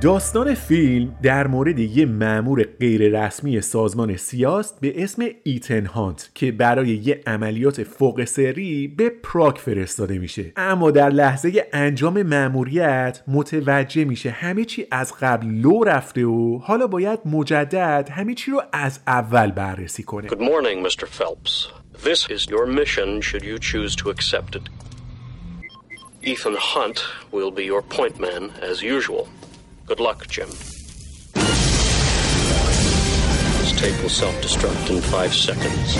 داستان فیلم در مورد یه مأمور غیر رسمی سازمان سیاست به اسم ایتن هانت که برای یه عملیات فوق سری به پراگ فرستاده میشه، اما در لحظه انجام مأموریت متوجه میشه همه چی از قبل لو رفته و حالا باید مجدد همه چی رو از اول بررسی کنه. Good morning, Mister Phelps. This is your mission should you choose to accept it. Ethan Hunt will be your point man as usual. Good luck, Jim. This tape will self-destruct in five seconds.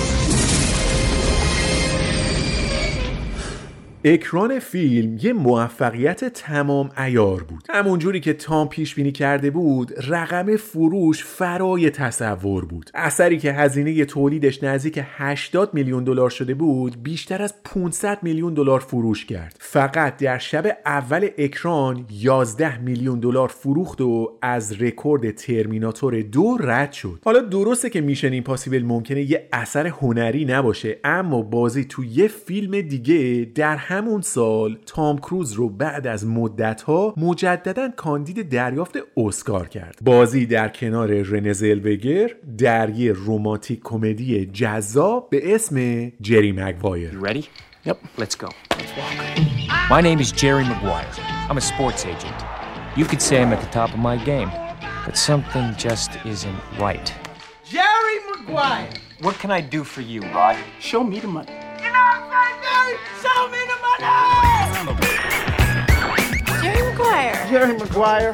اکران فیلم یه موفقیت تمام عیار بود. همونجوری که تام پیش بینی کرده بود، رقم فروش فرای تصور بود. اثری که هزینه تولیدش نزدیک هشتاد میلیون دلار شده بود، بیشتر از پانصد میلیون دلار فروش کرد. فقط در شب اول اکران یازده میلیون دلار فروخت و از رکورد ترمیناتور دو رد شد. حالا درسته که میشن ایمپاسیبل ممکنه یه اثر هنری نباشه، اما بازی تو یه فیلم دیگه در همون سال تام کروز رو بعد از مدت‌ها مجدداً کاندید دریافت اسکار کرد. بازی در کنار رنه زلوگر در یه رمانتیک کمدی جذاب به اسم جری مگوایر. You ready? Yep, let's go. Let's walk. My name is Jerry Maguire. I'm a sports agent. You could say I'm at the top of my game, but something just isn't right. Jerry Maguire. What can I do for you, Rod? Show me the money. You know I'm right, Jerry. Show me the money. Jerry Maguire. Jerry Maguire.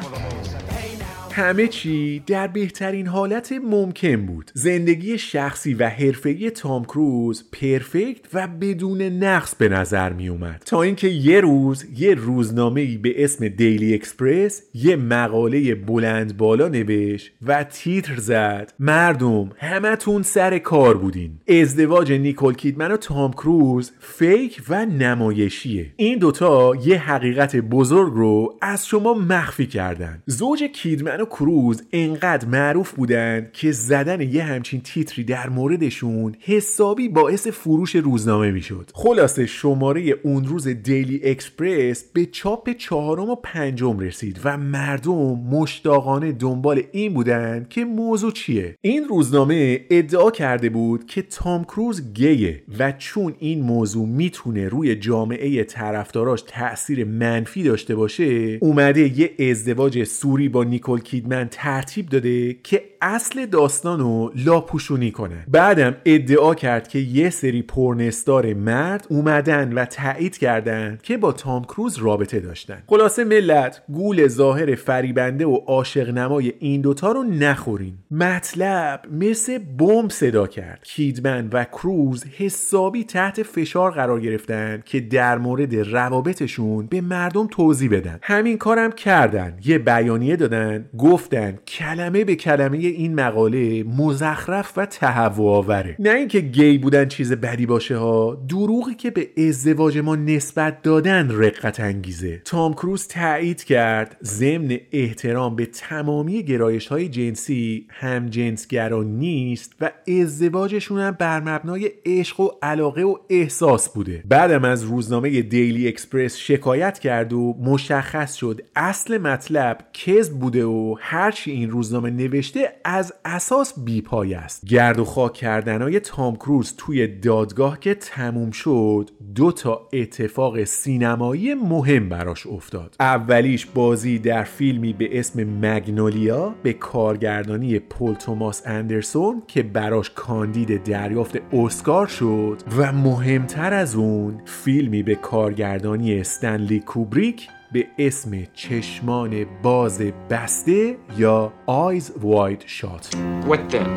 همه چی در بهترین حالت ممکن بود. زندگی شخصی و حرفه‌ای تام کروز پرفکت و بدون نقص به نظر می اومد، تا اینکه یه روز یه روزنامه‌ای به اسم دیلی اکسپرس یه مقاله بلند بالا نوشت و تیتر زد: مردم همتون سر کار بودین، ازدواج نیکول کیدمن و تام کروز فیک و نمایشیه، این دوتا یه حقیقت بزرگ رو از شما مخفی کردن. زوج کیدمن کروز انقدر معروف بودن که زدن یه همچین تیتری در موردشون حسابی باعث فروش روزنامه میشد. خلاصه شماره اون روز دیلی اکسپرس به چاپ چهارم و پنجم رسید و مردم مشتاقانه دنبال این بودن که موضوع چیه. این روزنامه ادعا کرده بود که تام کروز گیه و چون این موضوع میتونه روی جامعه طرفداراش تأثیر منفی داشته باشه، اومده یه ازدواج سوری با نیکول کیدمن ترتیب داده که اصل داستانو لاپوشونی کنه. بعدم ادعا کرد که یه سری پرنستار مرد اومدن و تایید کردن که با تام کروز رابطه داشتن. خلاصه ملت گول ظاهر فریبنده و عاشق نمای این دوتا رو نخورین. مطلب مثل بمب صدا کرد. کیدمن و کروز حسابی تحت فشار قرار گرفتن که در مورد روابطشون به مردم توضیح بدن. همین کارم کردن. یه بیانیه دادن، گفتن کلمه به کلمه این مقاله مزخرف و تهوع‌آوره. نه اینکه گی بودن چیز بدی باشه ها، دروغی که به ازدواج ما نسبت دادن رقت انگیزه. تام کروز تایید کرد، ضمن احترام به تمامی گرایش‌های جنسی هم جنسگرا نیست و ازدواجشون هم بر مبنای عشق و علاقه و احساس بوده. بعدم از روزنامه دیلی اکسپرس شکایت کرد و مشخص شد اصل مطلب کذب بوده و هرچی این روزنامه نوشته از اساس بی‌پایه است. گرد و خاک کردنای تام کروز توی دادگاه که تموم شد، دو تا اتفاق سینمایی مهم براش افتاد. اولیش بازی در فیلمی به اسم مگنولیا به کارگردانی پل توماس اندرسون که براش کاندید دریافت اسکار شد و مهمتر از اون فیلمی به کارگردانی استنلی کوبریک به اسم چشمان باز بسته یا Eyes Wide Shut. What then?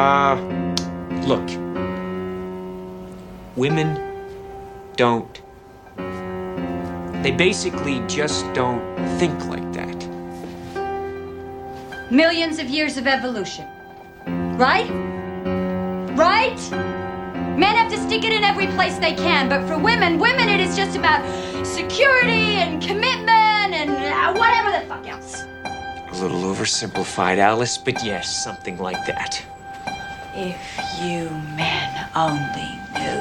Uh, look. Women don't. They basically just don't think like that. Millions of years of evolution. Right? Right? Men have to stick it in every place they can, but for women, women it is just about security and commitment and whatever the fuck else. A little oversimplified, Alice, but yes, something like that. If you men only knew.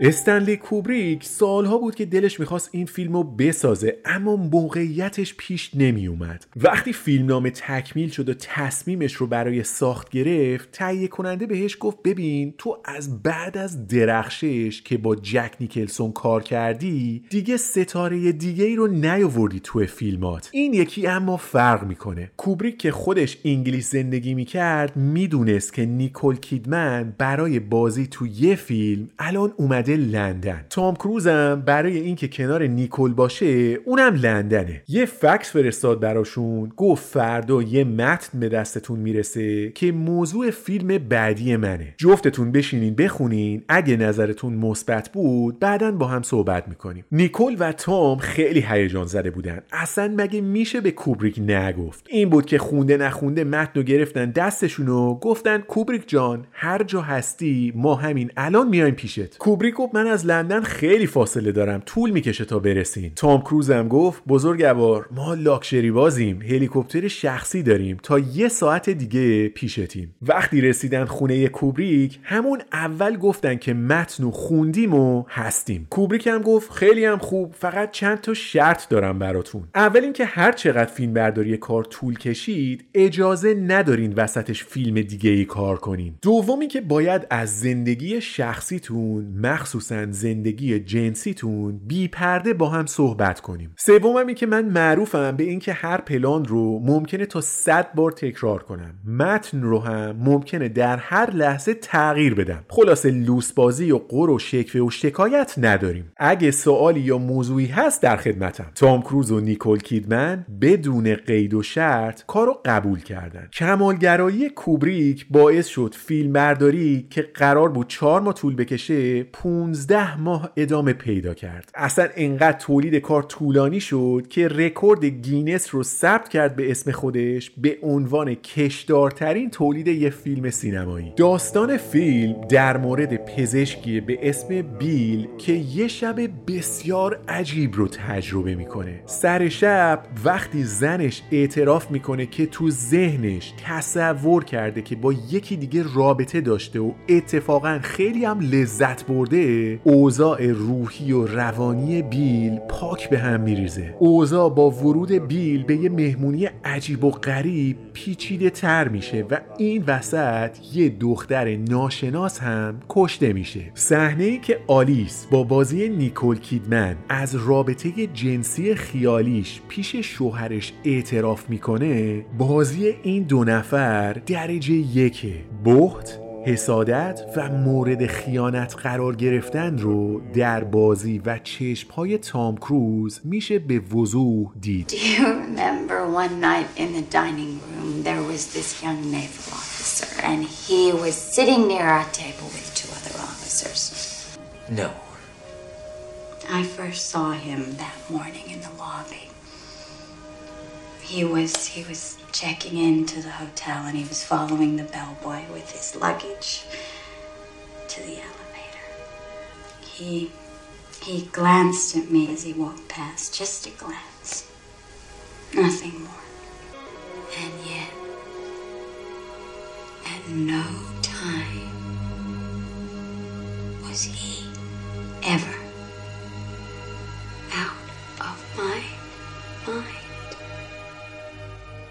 استنلی کوبریک سالها بود که دلش میخواست این فیلمو بسازه، اما موقعیتش پیش نمیومد. وقتی فیلمنامه تکمیل شد و تصمیمش رو برای ساخت گرفت، تهیه کننده بهش گفت ببین تو از بعد از درخشش که با جک نیکلسون کار کردی دیگه ستاره دیگه ای رو نیاوردی تو فیلمات، این یکی اما فرق میکنه. کوبریک که خودش انگلیس زندگی میکرد میدونست که نیکول کیدمن برای بازی تو یه فیلم الان اومده لندن، تام کروزم برای اینکه کنار نیکول باشه اونم لندنه. یه فکس فرستاد براشون، گفت فردا یه متن به دستتون میرسه که موضوع فیلم بعدی منه، جفتتون بشینین بخونین، اگه نظرتون مثبت بود بعداً با هم صحبت میکنیم. نیکول و تام خیلی هیجان زده بودن، اصلا مگه میشه به کوبریک نگفت. این بود که خونده نخونده متنو گرفتن دستشونو، گفتن کوبریک جان هر جا هستی ما همین الان میایم پیشت. کوبریک گفت من از لندن خیلی فاصله دارم، طول میکشه تا برسین. تام کروز هم گفت بزرگوار ما لاکچری بازیم، هلیکوپتر شخصی داریم، تا یه ساعت دیگه پیشتیم. وقتی رسیدن خونه کوبریک همون اول گفتن که متنو خوندیم و هستیم. کوبریک هم گفت خیلی هم خوب، فقط چند تا شرط دارم براتون. اول اینکه هر چقدر فیلم برداری کار طول کشید اجازه ندارین وسطش فیلم دیگه ای کار کنین. دومی که باید از زندگی شخصیتون مخصوصا زندگی جنسیتون بی پرده با هم صحبت کنیم. سومم این که من معروفم به این که هر پلان رو ممکنه تا صد بار تکرار کنم، متن رو هم ممکنه در هر لحظه تغییر بدم. خلاصه لوس بازی و قر و شکوه و شکایت نداریم، اگه سوالی یا موضوعی هست در خدمتم. تام کروز و نیکول کیدمن بدون قید و شرط کارو قبول کردن. کمالگرایی کوبریک باعث شد فیلمبرداری که قرار بود چهار ماه طول بکشه پونزده ماه ادامه پیدا کرد. اصلا اینقدر تولید کار طولانی شد که رکورد گینس رو ثبت کرد به اسم خودش به عنوان کشدارترین تولید یه فیلم سینمایی. داستان فیلم در مورد پزشکی به اسم بیل که یه شب بسیار عجیب رو تجربه میکنه. سر شب وقتی زنش اعتراف میکنه که تو ذهنش تصور کرده که با یکی دیگه رابطه داشته و اتفاقا خیلی هم لذت برده، اوضاع روحی و روانی بیل پاک به هم میریزه. اوضاع با ورود بیل به یه مهمونی عجیب و غریب پیچیده تر میشه و این وسط یه دختر ناشناس هم کشته میشه. صحنه‌ای که آلیس با بازی نیکول کیدمن از رابطه جنسی خیالیش پیش شوهرش اعتراف میکنه، بازی این دو نفر درجه یکه. بحت، حسادت و مورد خیانت قرار گرفتن رو در بازی و چشم‌های تام کروز میشه به وضوح دید. He was he was checking into the hotel and he was following the bellboy with his luggage to the elevator. He he glanced at me as he walked past, just a glance. Nothing more. And yet at no time was he ever out of my mind.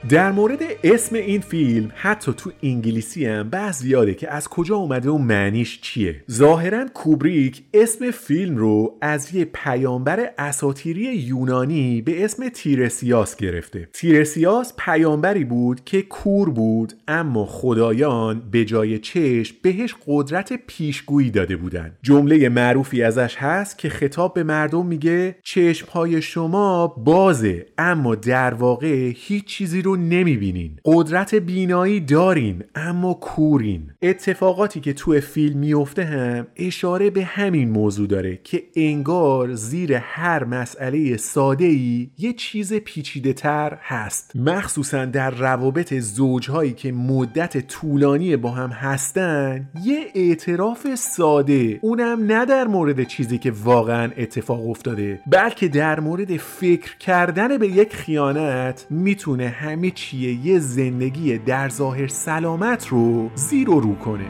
در مورد اسم این فیلم حتی تو انگلیسی هم بحث زیاده که از کجا اومده و معنیش چیه. ظاهراً کوبریک اسم فیلم رو از یه پیامبر اساطیری یونانی به اسم تیرسیاس گرفته. تیرسیاس پیامبری بود که کور بود، اما خدایان به جای چشم بهش قدرت پیشگویی داده بودن. جمله معروفی ازش هست که خطاب به مردم میگه چشم‌های شما بازه اما در واقع هیچ چیزی رو نمیبینین، قدرت بینایی دارین اما کورین. اتفاقاتی که توی فیلم میفته هم اشاره به همین موضوع داره که انگار زیر هر مسئله ساده‌ای یه چیز پیچیده تر هست، مخصوصا در روابط زوجهایی که مدت طولانی با هم هستن. یه اعتراف ساده، اونم نه در مورد چیزی که واقعا اتفاق افتاده بلکه در مورد فکر کردن به یک خیانت، میتونه همین همه چیه یه زندگی در ظاهر سلامت رو زیر و رو کنه.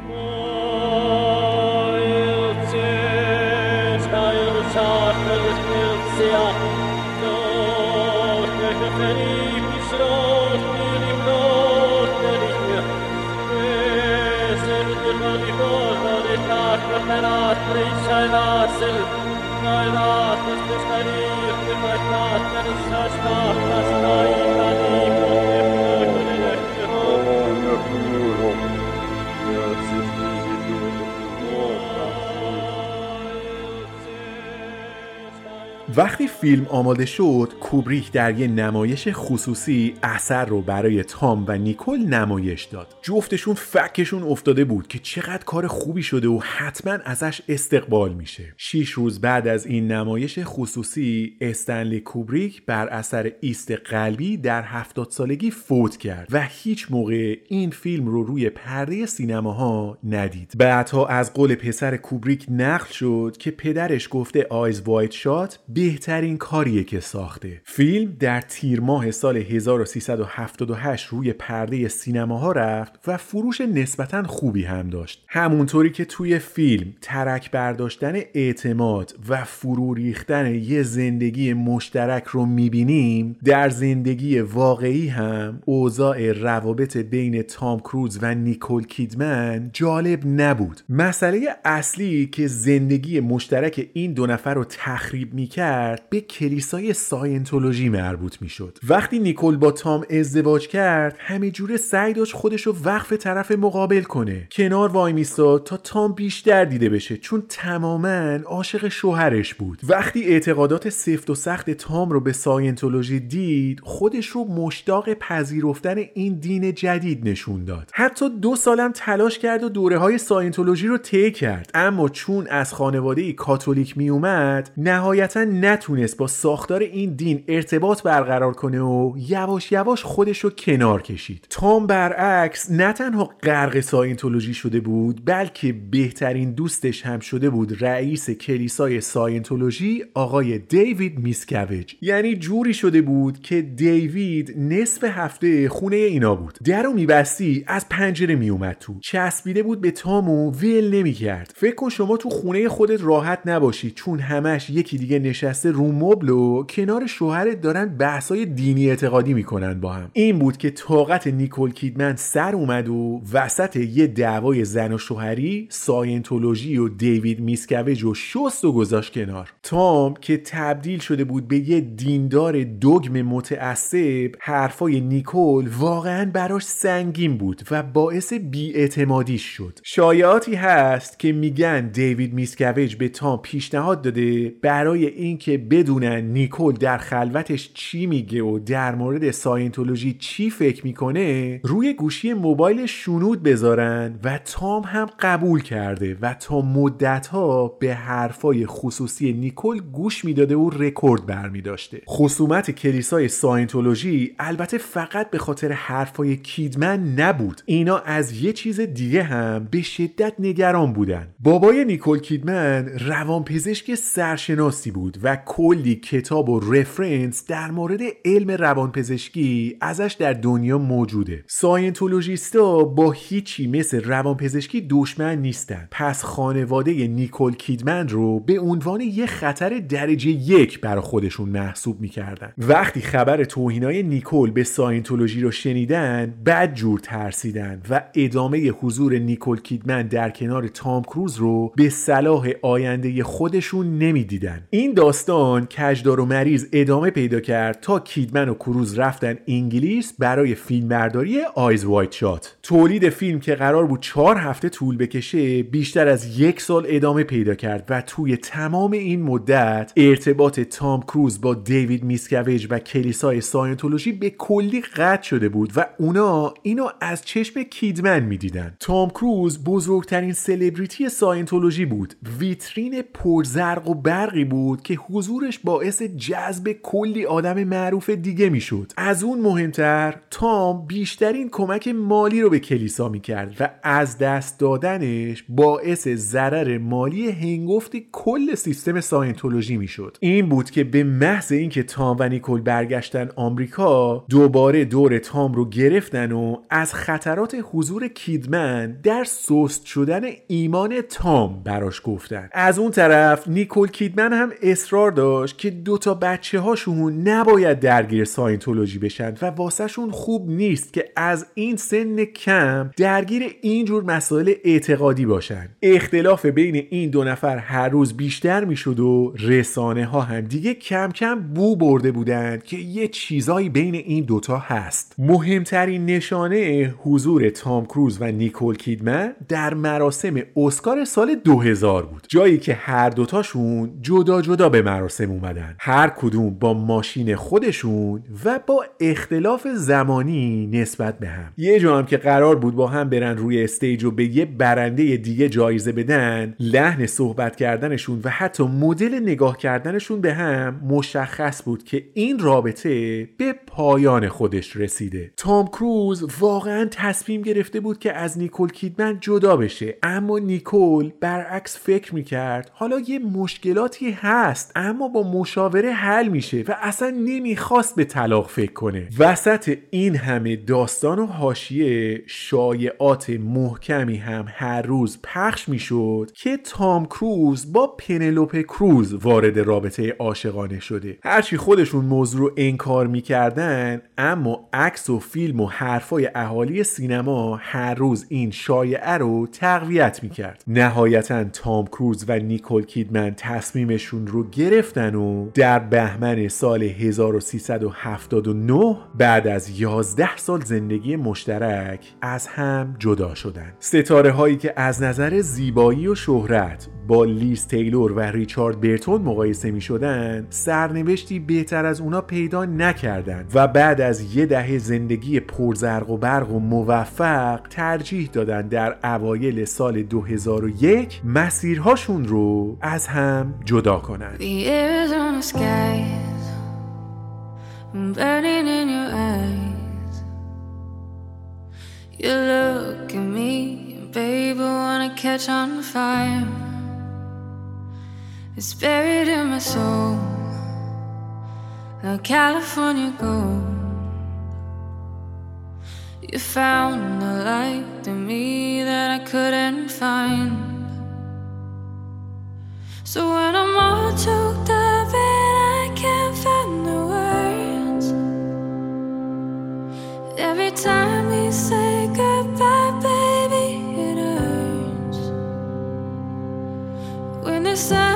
وقتی فیلم آماده شد، کوبریک در یه نمایش خصوصی اثر رو برای تام و نیکول نمایش داد. جفتشون فکشون افتاده بود که چقدر کار خوبی شده و حتما ازش استقبال میشه. شش روز بعد از این نمایش خصوصی، استنلی کوبریک بر اثر ایست قلبی در هفتاد سالگی فوت کرد و هیچ موقع این فیلم رو روی پرده سینماها ندید. بعدها از قول پسر کوبریک نقل شد که پدرش گفته آیز واید شات بهترین کاریه که ساخته. فیلم در تیر ماه سال هزار و سیصد و هفتاد و هشت روی پرده سینماها رفت و فروش نسبتاً خوبی هم داشت. همونطوری که توی فیلم ترک برداشتن اعتماد و فرو ریختن یه زندگی مشترک رو میبینیم، در زندگی واقعی هم اوضاع روابط بین تام کروز و نیکول کیدمن جالب نبود. مسئله اصلی که زندگی مشترک این دو نفر رو تخریب میکرد به کلیسای ساینتولوژی مربوط میشد. وقتی نیکول با تام ازدواج کرد، همه جوره سعی داشت خودشو وقف طرف مقابل کنه. کنار وای میستاد تا تام بیشتر دیده بشه، چون تماماً عاشق شوهرش بود. وقتی اعتقادات سفت و سخت تام رو به ساینتولوژی دید، خودش رو مشتاق پذیرفتن این دین جدید نشون داد. حتی دو سالم تلاش کرد و دوره‌های ساینتولوژی رو طی کرد، اما چون از خانواده‌ای کاتولیک میومد، نهایتاً نتونست با ساختار این دین ارتباط برقرار کنه و یواش یواش خودشو کنار کشید. تام برعکس نه تنها غرق ساینتولوژی شده بود، بلکه بهترین دوستش هم شده بود رئیس کلیسای ساینتولوژی آقای دیوید میسکویج. یعنی جوری شده بود که دیوید نصف هفته خونه اینا بود، درو میبستی از پنجره میومد تو، چسبیده بود به تام و ول نمیکرد. فکر کن شما تو خونه خودت راحت نباشی، چون همش یکی دیگه نشسته رو مبل و کنار شوهرت دارن بحثای دینی اعتقادی میکنن با هم. این بود که طاقت نیکول کیدمن سر اومد و وسط یه دعوای زن و شوهری ساینتولوژی و دیوید میسکویج و شست و گذاشت کنار. تام که تبدیل شده بود به یه دیندار دگم متعصب، حرفای نیکول واقعاً براش سنگین بود و باعث بی‌اعتمادیش شد. شایعاتی هست که میگن دیوید میسکویج به تام پیشنهاد داده برای این که بدونن نیکول در خلوتش چی میگه و در مورد ساینتولوژی چی فکر میکنه، روی گوشی موبایل شنود بذارن و تام هم قبول کرده و تا مدتها به حرفای خصوصی نیکول گوش میداده و رکورد برمیداشته. خصومت کلیسای ساینتولوژی البته فقط به خاطر حرفای کیدمن نبود، اینا از یه چیز دیگه هم به شدت نگران بودن. بابای نیکول کیدمن روانپزشک سرشناسی بود و کلی کتاب و رفرنس در مورد علم روانپزشکی ازش در دنیا موجوده. ساینتولوژیستا با هیچی مثل روانپزشکی دشمن نیستن، پس خانواده نیکول کیدمن رو به عنوان یه خطر درجه یک برای خودشون محسوب میکردن. وقتی خبر توهینای نیکول به ساینتولوژی رو شنیدن، بدجور ترسیدن و ادامه حضور نیکول کیدمن در کنار تام کروز رو به صلاح آینده خودشون نمیدیدن. این داستان کجدار و مریض ادامه پیدا کرد تا کیدمن و کروز رفتن انگلیس برای فیلمبرداری آیز واید شات. تولید فیلم که قرار بود چهار هفته طول بکشه، بیشتر از یک سال ادامه پیدا کرد و توی تمام این مدت ارتباط تام کروز با دیوید میسکویج و کلیسای ساینتولوژی به کلی قطع شده بود و اونا اینو از چشم کیدمن میدیدن. تام کروز بزرگترین سلبریتی ساینتولوژی بود، ویترین پرزرق و برقی بود که حضورش باعث جذب کلی آدم معروف دیگه میشد. از اون مهمتر، تام بیشترین کمک مالی رو به کلیسا میکرد و از دست دادنش باعث ضرر مالی هنگفت کل سیستم ساینتولوژی میشد. این بود که به محض اینکه تام و نیکول برگشتن آمریکا، دوباره دور تام رو گرفتن و از خطرات حضور کیدمن در سست شدن ایمان تام براش گفتن. از اون طرف نیکول کیدمن هم اس اصرار داشت که دوتا بچه هاشون نباید درگیر ساینتولوژی بشن و واسه شون خوب نیست که از این سن کم درگیر اینجور مسائل اعتقادی باشن. اختلاف بین این دو نفر هر روز بیشتر میشد و رسانه ها هم دیگه کم کم بو برده بودند که یه چیزایی بین این دوتا هست. مهمترین نشانه حضور تام کروز و نیکول کیدمن در مراسم اسکار سال دو هزار بود، جایی که هر دوتاشون جدا جدا به مراسم اومدن، هر کدوم با ماشین خودشون و با اختلاف زمانی نسبت به هم. یه جا هم که قرار بود با هم برن روی استیج و به یه برنده دیگه جایزه بدن، لحن صحبت کردنشون و حتی مدل نگاه کردنشون به هم مشخص بود که این رابطه به پایان خودش رسیده. تام کروز واقعا تصمیم گرفته بود که از نیکول کیدمن جدا بشه، اما نیکول برعکس فکر میکرد حالا یه مشکلاتی هست اما با مشاوره حل میشه و اصلا نمیخواست به طلاق فکر کنه. وسط این همه داستان و حاشیه شایعات محکمی هم هر روز پخش میشد که تام کروز با پنلوپه کروز وارد رابطه عاشقانه شده. هرچی خودشون موضوع رو انکار میکردن، اما عکس و فیلم و حرفای اهالی سینما هر روز این شایعه رو تقویت میکرد. نهایتاً تام کروز و نیکول کیدمن تصمیمشون رو گرفتن و در بهمن سال هزار و سیصد و هفتاد و نه بعد از یازده سال زندگی مشترک از هم جدا شدن. ستاره هایی که از نظر زیبایی و شهرت با لیز تیلور و ریچارد برتون مقایسه می شدن، سرنوشتی بهتر از اونا پیدا نکردند و بعد از یه دهه زندگی پرزرق و برق و موفق ترجیح دادن در اوایل سال دو هزار و یک مسیرهاشون رو از هم جدا کنن. It's buried in my soul, like California gold. You found a light in me that I couldn't find. So when I'm all choked up and I can't find the words, every time we say goodbye, baby, it hurts. When the sun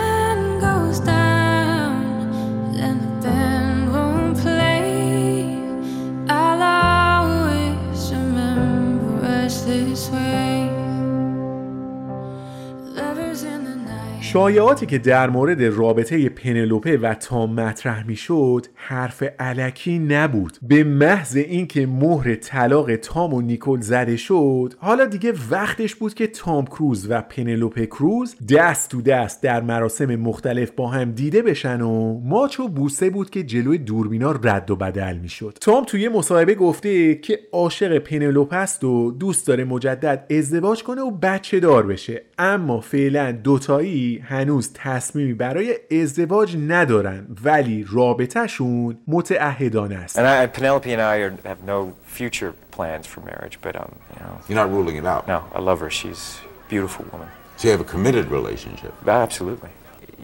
شایعاتی که در مورد رابطه پنلوپه و تام مطرح میشد حرف الکی نبود. به محض اینکه مهر طلاق تام و نیکول زده شد، حالا دیگه وقتش بود که تام کروز و پنلوپه کروز دست تو دست در مراسم مختلف با هم دیده بشن و ماچ و بوسه بود که جلوی دوربینا رد و بدل میشد. تام توی مصاحبه گفته که عاشق پنلوپه است و دوست داره مجدد ازدواج کنه و بچه دار بشه، اما فعلا دوتایی هنوز تصمیمی برای ازدواج ندارن ولی رابطه‌شون متعهدانه است. And I, Penelope and I are, have no future plans for marriage, but um, you know, you're not ruling it out. No, I love her. She's a beautiful woman. So you have a committed relationship. Absolutely.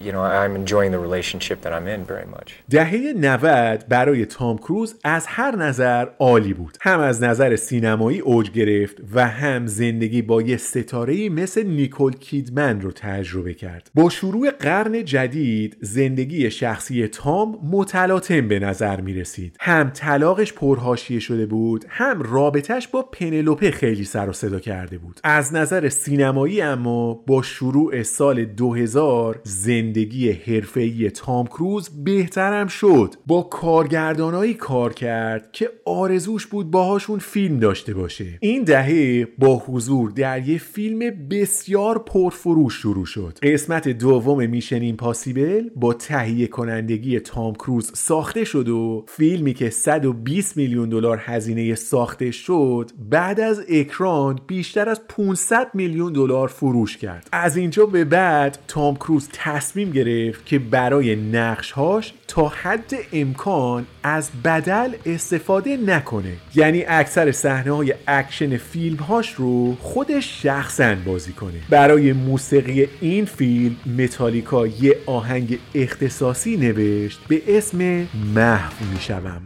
You know, I'm enjoying the relationship that I'm in very much. دهه نود برای تام کروز از هر نظر عالی بود. هم از نظر سینمایی اوج گرفت و هم زندگی با یه ستاره‌ای مثل نیکول کیدمن رو تجربه کرد. با شروع قرن جدید زندگی شخصی تام متلاطم به نظر می رسید. هم طلاقش پرحاشیه شده بود، هم رابطش با پنلوپه خیلی سر و صدا کرده بود. از نظر سینمایی اما با شروع سال دو هزار زندگی زندگی حرفه‌ای تام کروز بهترم شد. با کارگردانایی کار کرد که آرزوش بود باهاشون فیلم داشته باشه. این دهه با حضور در یه فیلم بسیار پرفروش شروع شد. قسمت دوم میشن ایمپاسیبل با تهیه کنندگی تام کروز ساخته شد و فیلمی که صد و بیست میلیون دلار هزینه ساخته شد بعد از اکران بیشتر از پانصد میلیون دلار فروش کرد. از اینجا به بعد تام کروز تصمیم تصمیم گرفت که برای نقش‌هاش تا حد امکان از بدل استفاده نکنه، یعنی اکثر صحنه‌های اکشن فیلم‌هاش رو خودش شخصاً بازی کنه. برای موسیقی این فیلم متالیکا یه آهنگ اختصاصی نوشت به اسم محو می‌شوم.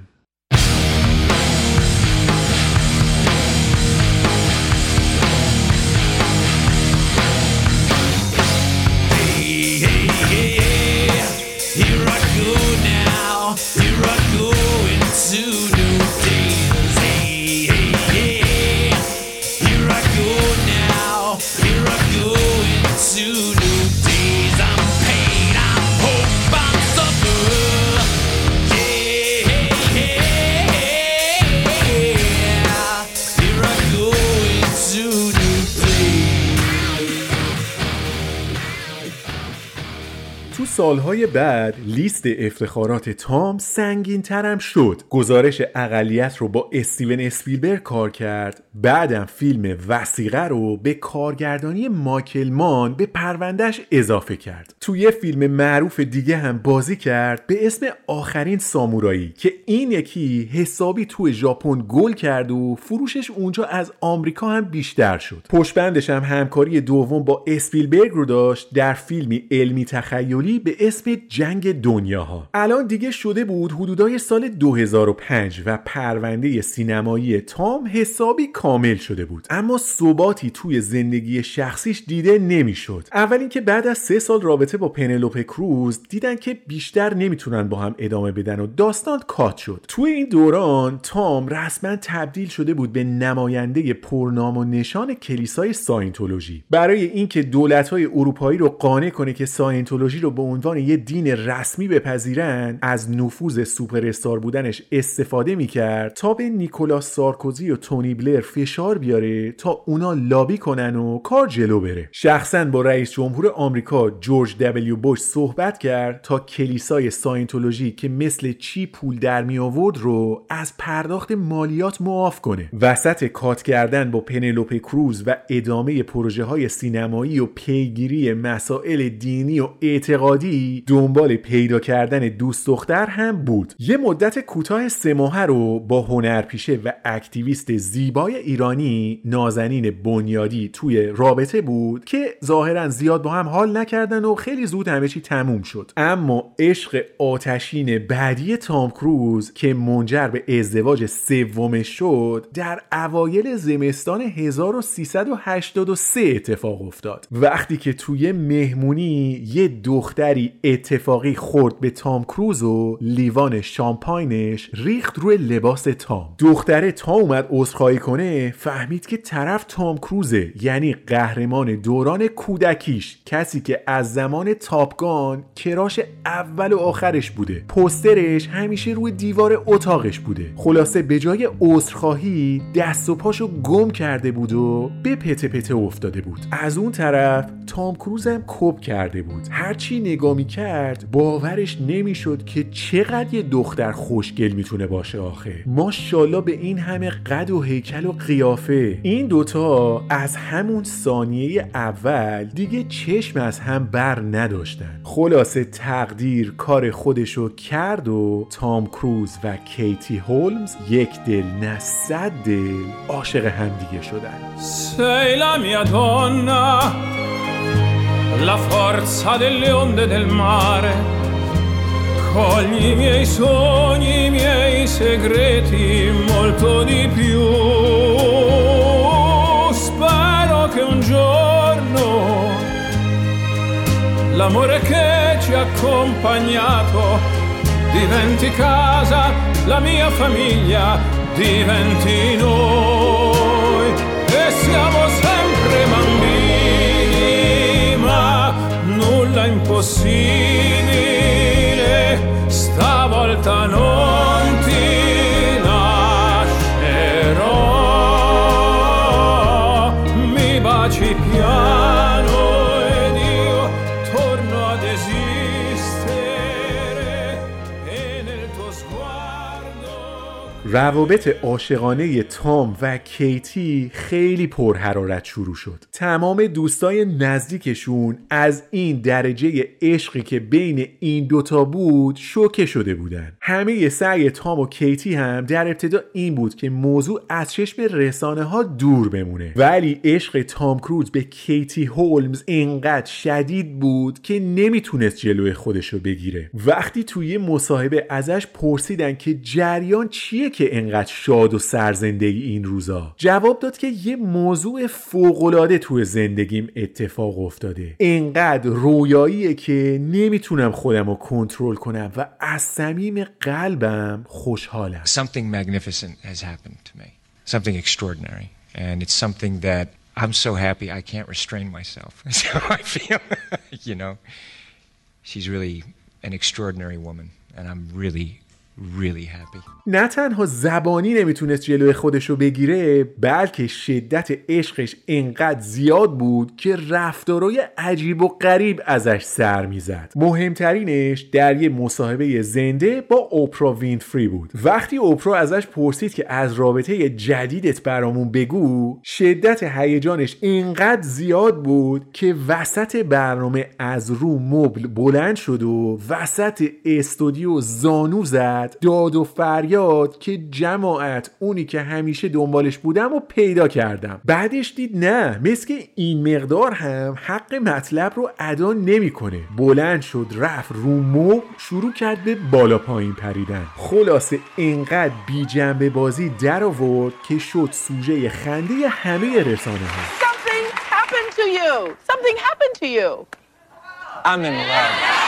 سالهای بعد لیست افتخارات تام سنگین‌تر هم شد. گزارش اقلیت رو با استیون اسپیلبرگ کار کرد، بعدم فیلم وثیقه رو به کارگردانی مایکل مان به پرونده‌اش اضافه کرد. توی فیلم معروف دیگه هم بازی کرد به اسم آخرین سامورایی که این یکی حسابی توی ژاپن گل کرد و فروشش اونجا از آمریکا هم بیشتر شد. پشتبندش هم همکاری دوم با اسپیلبرگ رو داشت در فیلمی علمی تخیلی به اسم جنگ دنیاها. الان دیگه شده بود حدودای سال دو هزار و پنج و پرونده سینمایی تام حسابی کامل شده بود، اما ثباتی توی زندگی شخصیش دیده نمیشد. اول اینکه بعد از سه سال رابطه با پنلوپه کروز دیدن که بیشتر نمیتونن با هم ادامه بدن و داستان کات شد. توی این دوران تام رسما تبدیل شده بود به نماینده پرنام و نشان کلیسای ساینتولوژی. برای اینکه دولت‌های اروپایی رو قانع کنه که ساینتولوژی رو به عنوان یه دین رسمی بپذیرن، از نفوذ سوپر استار بودنش استفاده میکرد تا به نیکولاس سارکوزی و تونی بلر فشار بیاره تا اونا لابی کنن و کار جلو بره. شخصاً با رئیس جمهور آمریکا جورج دبلیو بوش صحبت کرد تا کلیسای ساینتولوژی که مثل چی پول در می آورد رو از پرداخت مالیات معاف کنه. وسط کات کردن با پنلوپه کروز و ادامه پروژه های سینمایی و پیگیری مسائل دینی و اعتقادی دنبال پیدا کردن دوست دختر هم بود. یه مدت کوتاه سه ماهه رو با هنرپیشه و اکتیویست زیبای ایرانی نازنین بنیادی توی رابطه بود که ظاهرا زیاد با هم حال نکردن و خیلی زود همه چی تموم شد. اما عشق آتشین بعدی تام کروز که منجر به ازدواج سومش شد در اوایل زمستان هزار و سیصد و هشتاد و سه اتفاق افتاد، وقتی که توی مهمونی یه دختر دری اتفاقی خورد به تام کروز و لیوان شامپاینش ریخت روی لباس تام. دختره تا اومد عذرخواهی کنه فهمید که طرف تام کروزه، یعنی قهرمان دوران کودکیش، کسی که از زمان تاپ گان کراش اول و آخرش بوده، پوسترش همیشه روی دیوار اتاقش بوده. خلاصه به جای عذرخواهی دست و پاشو گم کرده بود و به پته پته افتاده بود. از اون طرف تام کروز هم کپ کرده بود، هرچی نگاه میکرد باورش نمیشد که چقدر یه دختر خوشگل میتونه باشه. آخه ماشاءالله به این همه قد و هیکل و قیافه. این دوتا از همون ثانیه اول دیگه چشم از هم بر نداشتن. خلاصه تقدیر کار خودشو کرد و تام کروز و کیتی هولمز یک دل نه صد دل عاشق هم دیگه شدن. سیلم یادونه la forza delle onde del mare cogli i miei sogni, i miei segreti molto di più spero che un giorno l'amore che ci ha accompagnato diventi casa, la mia famiglia diventi noi e siamo sempre bambini nulla impossibile stavolta non ti lascerò mi baci piano ed io torno ad esistere e nel tuo sguardo روابط عاشقانه تام و کیتی خیلی پرحرارت شروع شد. تمام دوستای نزدیکشون از این درجه عشقی که بین این دوتا بود شوکه شده بودن. همه سعی تام و کیتی هم در ابتدا این بود که موضوع از چشم رسانه ها دور بمونه، ولی عشق تام کروز به کیتی هولمز اینقدر شدید بود که نمیتونست جلوی خودشو بگیره. وقتی توی مصاحبه ازش پرسیدن که جریان چیه که انقدر شاد و سرزنده این روزا، جواب داد که یه موضوع فوق‌العاده تو زندگیم اتفاق افتاده، انقدر رویاییه که نمیتونم خودم رو کنترل کنم و از صمیم قلبم خوشحالم. Something magnificent has happened to me. Something extraordinary. And it's something that I'm so happy I can't restrain myself. So I feel, you know, she's really an extraordinary woman and I'm really Really happy. نه تنها زبانی نمیتونست جلوی خودشو بگیره، بلکه شدت عشقش اینقدر زیاد بود که رفتارای عجیب و غریب ازش سر میزد. مهمترینش در یه مصاحبه زنده با اوپرا وینفری بود. وقتی اوپرا ازش پرسید که از رابطه جدیدت برامون بگو، شدت هیجانش اینقدر زیاد بود که وسط برنامه از رو مبل بلند شد و وسط استودیو زانو زد، داد و فریاد که جماعت، اونی که همیشه دنبالش بودم و پیدا کردم. بعدش دید نه، مثل که این مقدار هم حق مطلب رو ادا نمیکنه. بلند شد، رفت رومو، شروع کرد به بالا پایین پریدن. خلاصه اینقدر بی جنبه بازی در آورد که شد سوژه خنده همه رسانه ها. Something happened to you. Something happened to you. I'm in love.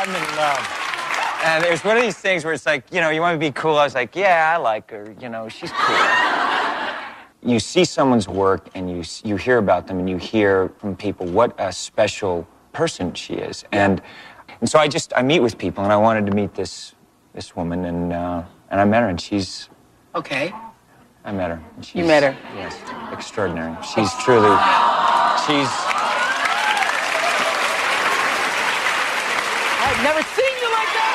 I'm in love. And there's one of these things where it's like, you know, you want to be cool. I was like, yeah, I like her. You know, she's cool. You see someone's work and you you hear about them and you hear from people what a special person she is. And and so I just I meet with people and I wanted to meet this this woman and uh, and I met her and she's okay. I met her. And she's, you met her. Yes. Extraordinary. She's truly she's I've never seen you like that.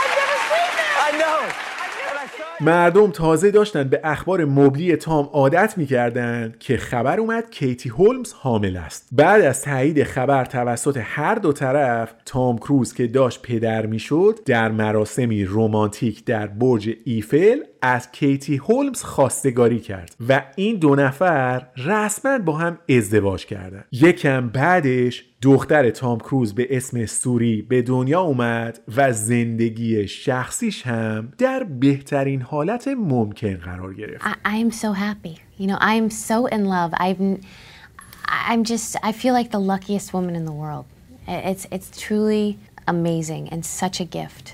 I've never seen that. I know. مردم تازه داشتن به اخبار مبلی تام عادت می‌کردن که خبر اومد کیتی هولمز حامل است. بعد از تایید خبر توسط هر دو طرف، تام کروز که داشت پدر میشد، در مراسمی رمانتیک در برج ایفل از کیتی هولمز خواستگاری کرد و این دو نفر رسما با هم ازدواج کردند. یکم بعدش دختر تام کروز به اسم سوری به دنیا اومد و زندگی شخصیش هم در بهترین حالت ممکن قرار گرفت. I'm so happy. You know, I'm so in love. I'm I'm just I feel like the luckiest woman in the world. It's it's truly amazing and such a gift.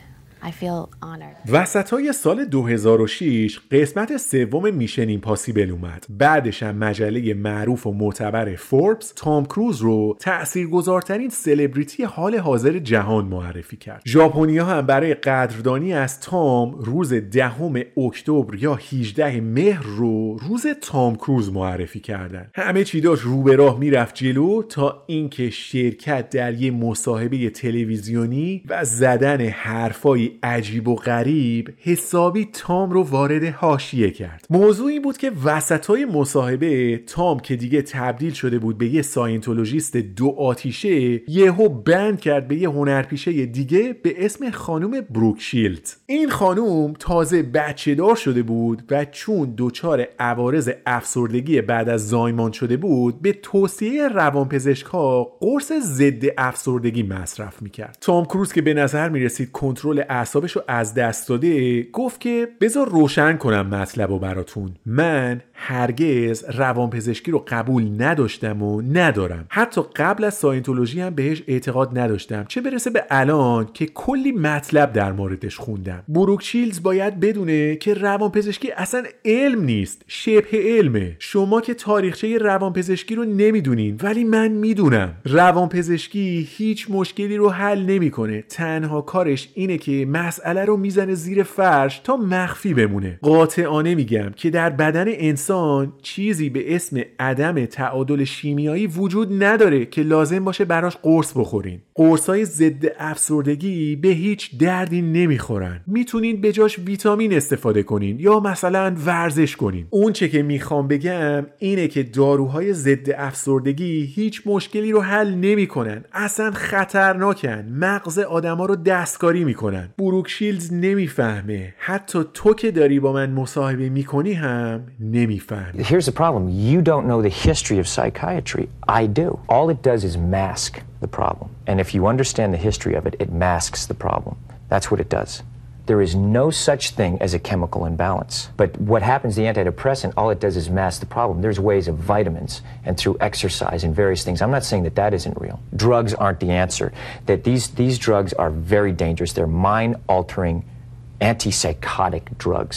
I feel honored. وسطای سال دو هزار و شش قسمت سوم میشن ایمپاسیبل اومد. بعدش هم مجله معروف و معتبر فوربس تام کروز رو تاثیرگذارترین سلبریتی حال حاضر جهان معرفی کرد. ژاپنی‌ها هم برای قدردانی از تام روز دهم اکتبر یا هجدهم مهر رو روز تام کروز معرفی کردن. همه چی داشت رو به راه میرفت جلو تا اینکه شرکت در یک مصاحبه تلویزیونی و زدن حرفای عجیب و غریب حسابی تام رو وارد حاشیه کرد. موضوعی بود که وسطای مصاحبه تام که دیگه تبدیل شده بود به یه ساینتولوژیست دو آتیشه، یهو بند کرد به یه هنرپیشه دیگه به اسم خانم بروک شیلدز. این خانم تازه بچه دار شده بود و چون دچار عوارض افسردگی بعد از زایمان شده بود، به توصیه روانپزشک‌ها قرص ضد افسردگی مصرف می‌کرد. تام کروز که به نظر می‌رسید کنترل اعصابش رو از دست داده، گفت که بذار روشن کنم مطلبو براتون. من هرگز روانپزشکی رو قبول نداشتم و ندارم. حتی قبل از ساینتولوژی هم بهش اعتقاد نداشتم، چه برسه به الان که کلی مطلب در موردش خوندم. بروک شیلدز باید بدونه که روانپزشکی اصلا علم نیست، شبه علمه. شما که تاریخچه روانپزشکی رو نمیدونین، ولی من میدونم. روانپزشکی هیچ مشکلی رو حل نمیکنه. تنها کارش اینه که مسئله رو میزنه زیر فرش تا مخفی بمونه. قاطعانه میگم که در بدن انسان چیزی به اسم عدم تعادل شیمیایی وجود نداره که لازم باشه براش قرص بخورین. قرصای ضد افسردگی به هیچ دردی نمیخورن. میتونین به جاش ویتامین استفاده کنین یا مثلا ورزش کنین. اون چه که میخوام بگم اینه که داروهای ضد افسردگی هیچ مشکلی رو حل نمیکنن. اصلا خطرناکن. مغز آدما رو دستکاری میکنن. بروک شیلدز نمیفهمه. حتی تو که داری با من مصاحبه میکنی هم نمیفهمی. Here's the problem. You don't know the history of psychiatry. I do. All it does is mask the problem. And if you understand the history of it, it masks the problem. That's what it does. There is no such thing as a chemical imbalance. But what happens to the antidepressant, all it does is mask the problem. There's ways of vitamins and through exercise and various things. I'm not saying that that isn't real. Drugs aren't the answer. That these these drugs are very dangerous. They're mind-altering antipsychotic drugs.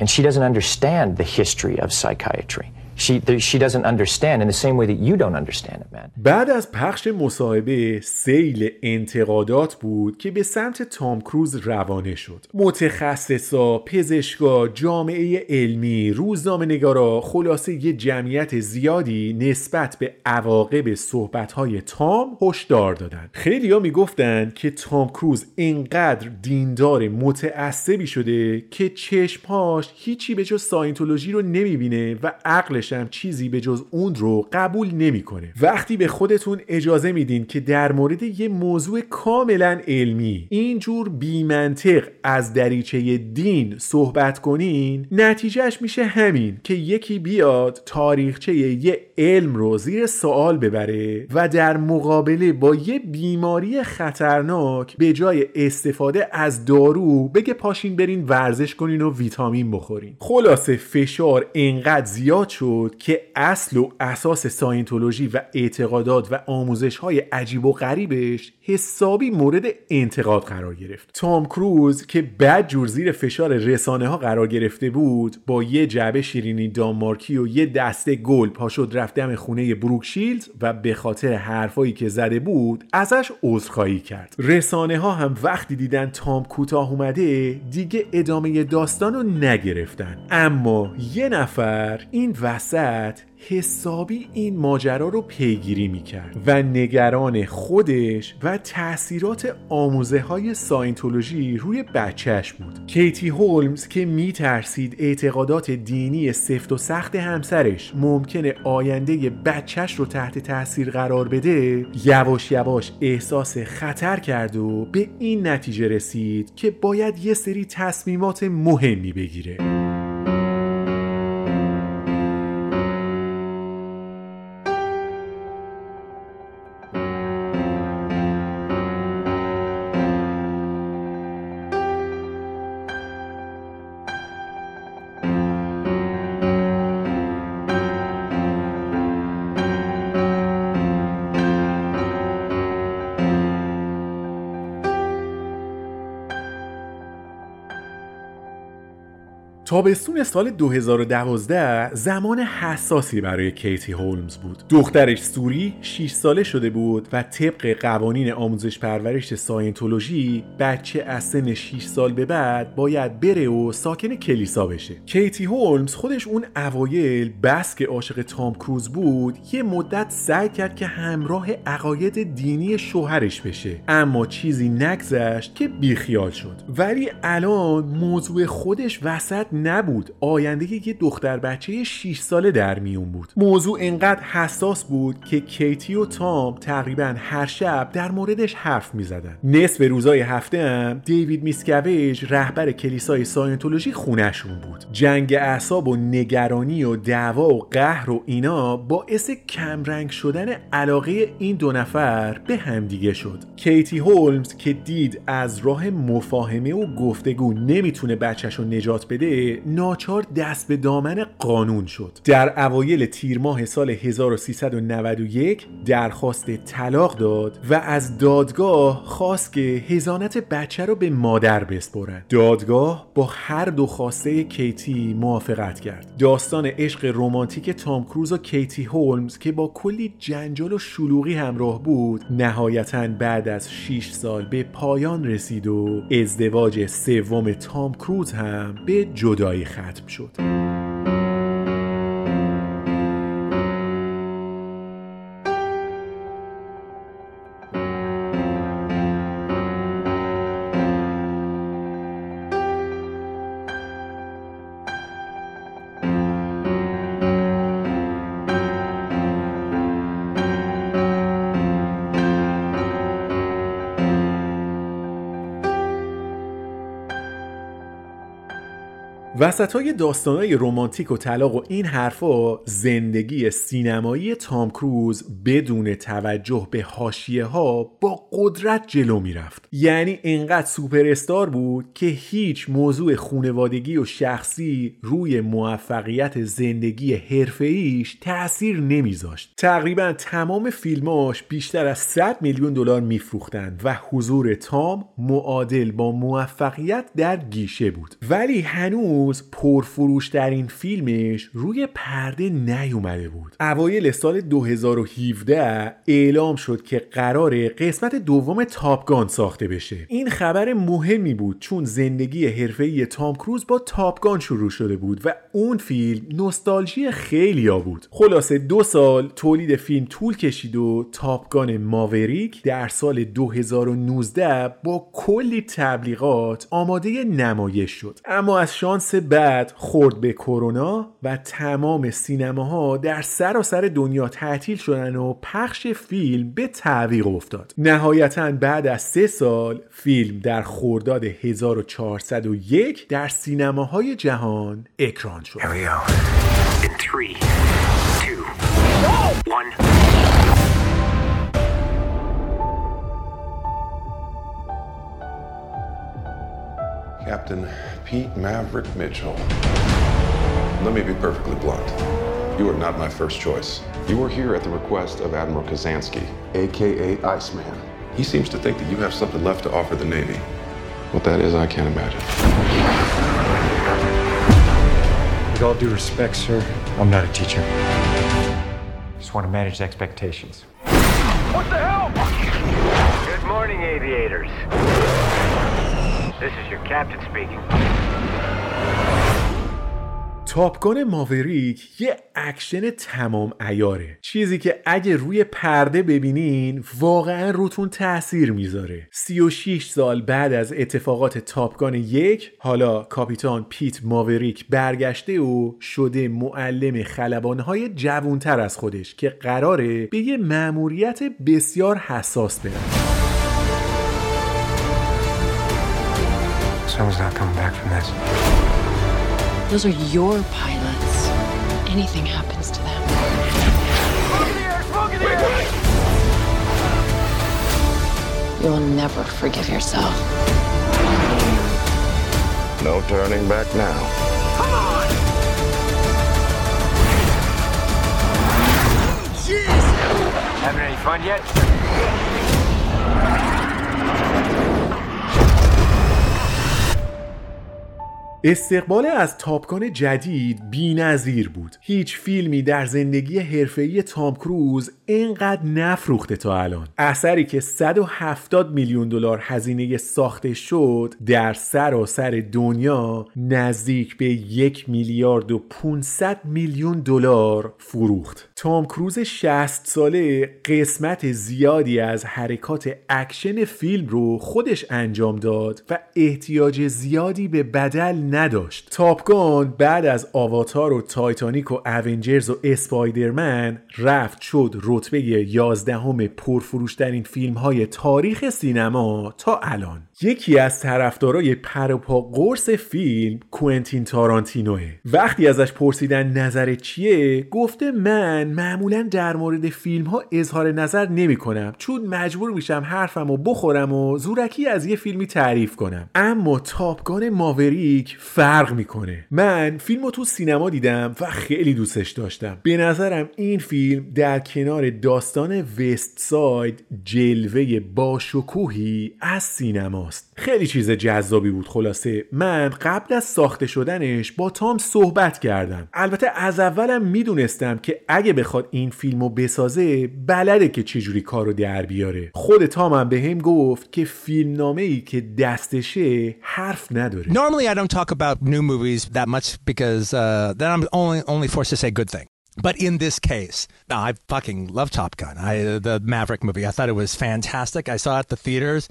And she doesn't understand the history of psychiatry. She, she doesn't understand in the same way that you don't understand it, man. بعد از پخش مصاحبه سیل انتقادات بود که به سمت تام کروز روانه شد. متخصصا، پزشکا، جامعه علمی، روزنامه‌نگارا، خلاصه یه جمعیت زیادی نسبت به عواقب صحبت‌های تام هشدار دادن. خیلی‌ها میگفتن که تام کروز اینقدر دیندار متعصبی شده که چشم‌هاش هیچی به جز ساینتولوژی رو نمی‌بینه و عقل هم چیزی به جز اون رو قبول نمیکنه. وقتی به خودتون اجازه میدین که در مورد یه موضوع کاملا علمی اینجور بی‌منطق از دریچه دین صحبت کنین، نتیجهش میشه همین که یکی بیاد تاریخچه یه علم رو زیر سوال ببره و در مقابله با یه بیماری خطرناک به جای استفاده از دارو بگه پاشین برین ورزش کنین و ویتامین بخورین. خلاصه فشار انقدر زیاد شد که اصل و اساس ساینتولوژی و اعتقادات و آموزش‌های عجیب و غریبش حسابی مورد انتقاد قرار گرفت. تام کروز که بد جور زیر فشار رسانه‌ها قرار گرفته بود، با یه جعبه شیرینی دانمارکی و یه دسته گل پاشد رفت دم خونه بروک شیلدز و به خاطر حرفایی که زده بود ازش عذرخواهی کرد. رسانه‌ها هم وقتی دیدن تام کوتاه اومده، دیگه ادامه داستانو نگرفتن. اما یه نفر این وسط حسابی این ماجرا رو پیگیری میکرد و نگران خودش و تأثیرات آموزه های ساینتولوژی روی بچهش بود. کیتی هولمز که میترسید اعتقادات دینی سفت و سخت همسرش ممکنه آینده بچهش رو تحت تأثیر قرار بده، یواش یواش احساس خطر کرد و به این نتیجه رسید که باید یه سری تصمیمات مهمی بگیره. تابستون سال دو هزار و دوازده زمان حساسی برای کیتی هولمز بود. دخترش سوری شش ساله شده بود و طبق قوانین آموزش پرورش ساینتولوژی بچه از سن شش سال به بعد باید بره و ساکن کلیسا بشه. کیتی هولمز خودش اون اوایل بس که عاشق تام کروز بود، یه مدت سعی کرد که همراه عقاید دینی شوهرش بشه، اما چیزی نگذشت که بیخیال شد. ولی الان موضوع خودش وسط نبود، آینده یه دختر بچه شش ساله در میون بود. موضوع اینقدر حساس بود که کیتی و تام تقریبا هر شب در موردش حرف میزدن. نصف روزای هفته هم دیوید میسکویج رهبر کلیسای ساینتولوژی خونه‌شون بود. جنگ اعصاب و نگرانی و دعوا و قهر و اینا باعث کمرنگ شدن علاقه این دو نفر به همدیگه شد. کیتی هولمز که دید از راه مفاهمه و گفتگو نمیتونه بچه‌شو نجات بده، که ناچار دست به دامن قانون شد. در اوایل تیر ماه سال هزار و سیصد و نود و یک درخواست طلاق داد و از دادگاه خواست که حضانت بچه رو به مادر بسپرند. دادگاه با هر دو خواسته کیتی موافقت کرد. داستان عشق رمانتیک تام کروز و کیتی هولمز که با کلی جنجال و شلوغی همراه بود نهایتاً بعد از شش سال به پایان رسید و ازدواج سوم تام کروز هم به جدایی ختم شد. وسطای داستانای رمانتیک و طلاق و این حرفا، زندگی سینمایی تام کروز بدون توجه به حاشیه ها با قدرت جلو میرفت. یعنی انقدر سوپر استار بود که هیچ موضوع خانوادگی و شخصی روی موفقیت زندگی حرفه‌ایش تأثیر نمیذاشت. تقریبا تمام فیلماش بیشتر از صد میلیون دلار میفروختن و حضور تام معادل با موفقیت در گیشه بود. ولی هنوز پرفروش‌ترین فیلمش روی پرده نیومده بود. اوایل سال دو هزار و هفده اعلام شد که قراره قسمت دوم تاپ گان ساخته بشه. این خبر مهمی بود چون زندگی حرفه‌ای تام کروز با تاپ گان شروع شده بود و اون فیلم نوستالژی خیلیا بود. خلاصه دو سال تولید فیلم طول کشید و تاپ گان ماوریک در سال دو هزار و نوزده با کلی تبلیغات آماده نمایش شد. اما از شانس بعد خورد به کرونا و تمام سینماها در سراسر دنیا تعطیل شدن و پخش فیلم به تعویق افتاد. نهایتاً بعد از سه سال فیلم در خرداد هزار و چهارصد و یک در سینماهای جهان اکران شد. Captain Pete Maverick Mitchell. Let me be perfectly blunt. You are not my first choice. You were here at the request of Admiral Kazansky, aka Iceman. He seems to think that you have something left to offer the Navy. What that is, I can't imagine. With all due respect, sir, I'm not a teacher. Just want to manage expectations. What the hell? Good morning, aviators. This is your captain speaking. تاپ گان ماوریک یه اکشن تمام عیاره، چیزی که اگه روی پرده ببینین واقعا روتون تأثیر میذاره. سی و شش سال بعد از اتفاقات تاپ گان یک، حالا کاپیتان پیت ماوریک برگشته و شده معلم خلبانهای جوانتر از خودش که قراره به یه مأموریت بسیار حساس بره. Someone's not coming back from this. Those are your pilots. Anything happens to them. Smoke in the air! Smoke in the air! You will never forgive yourself. No turning back now. Come on! Jeez! Having any fun yet? استقبال از تاپ گان جدید بی‌نظیر بود. هیچ فیلمی در زندگی حرفه‌ای تام کروز اینقدر نفروخته تا الان. اثری که صد و هفتاد میلیون دلار هزینه ساخته شد در سراسر دنیا نزدیک به یک میلیارد و پانصد میلیون دلار فروخت. تام کروز شصت ساله قسمت زیادی از حرکات اکشن فیلم رو خودش انجام داد و احتیاج زیادی به بدل نداشت. تاپ گان بعد از آواتار و تایتانیک و اونجرز و اسپایدرمن رفت شد رتبه یازدهم پرفروش‌ترین فیلم‌های تاریخ سینما تا الان. یکی از طرفدارای پر و پا قرص فیلم کوئنتین تارانتینوه. وقتی ازش پرسیدن نظر چیه، گفته من معمولا در مورد فیلم‌ها اظهار نظر نمی‌کنم چون مجبور میشم حرفمو بخورم و زورکی از یه فیلمی تعریف کنم. اما تاپ گان ماوریک فرق میکنه. من فیلمو تو سینما دیدم و خیلی دوستش داشتم. به نظرم این فیلم در کنار داستان وست ساید جلوه باشکوهی از سینماست. خیلی چیز جذابی بود. خلاصه من قبل از ساخته شدنش با تام صحبت کردم. البته از اولم میدونستم که اگه بخواد این فیلمو بسازه بلده که چجوری کارو در بیاره. خود تام هم بهم گفت که فیلمنامه‌ای که دستشه حرف نداره. Normally I don't talk about new movies that much because uh, then I'm only only forced to say good things. But in this case, no, I fucking love Top Gun. I the Maverick movie. I thought it was fantastic. I saw it at the theaters.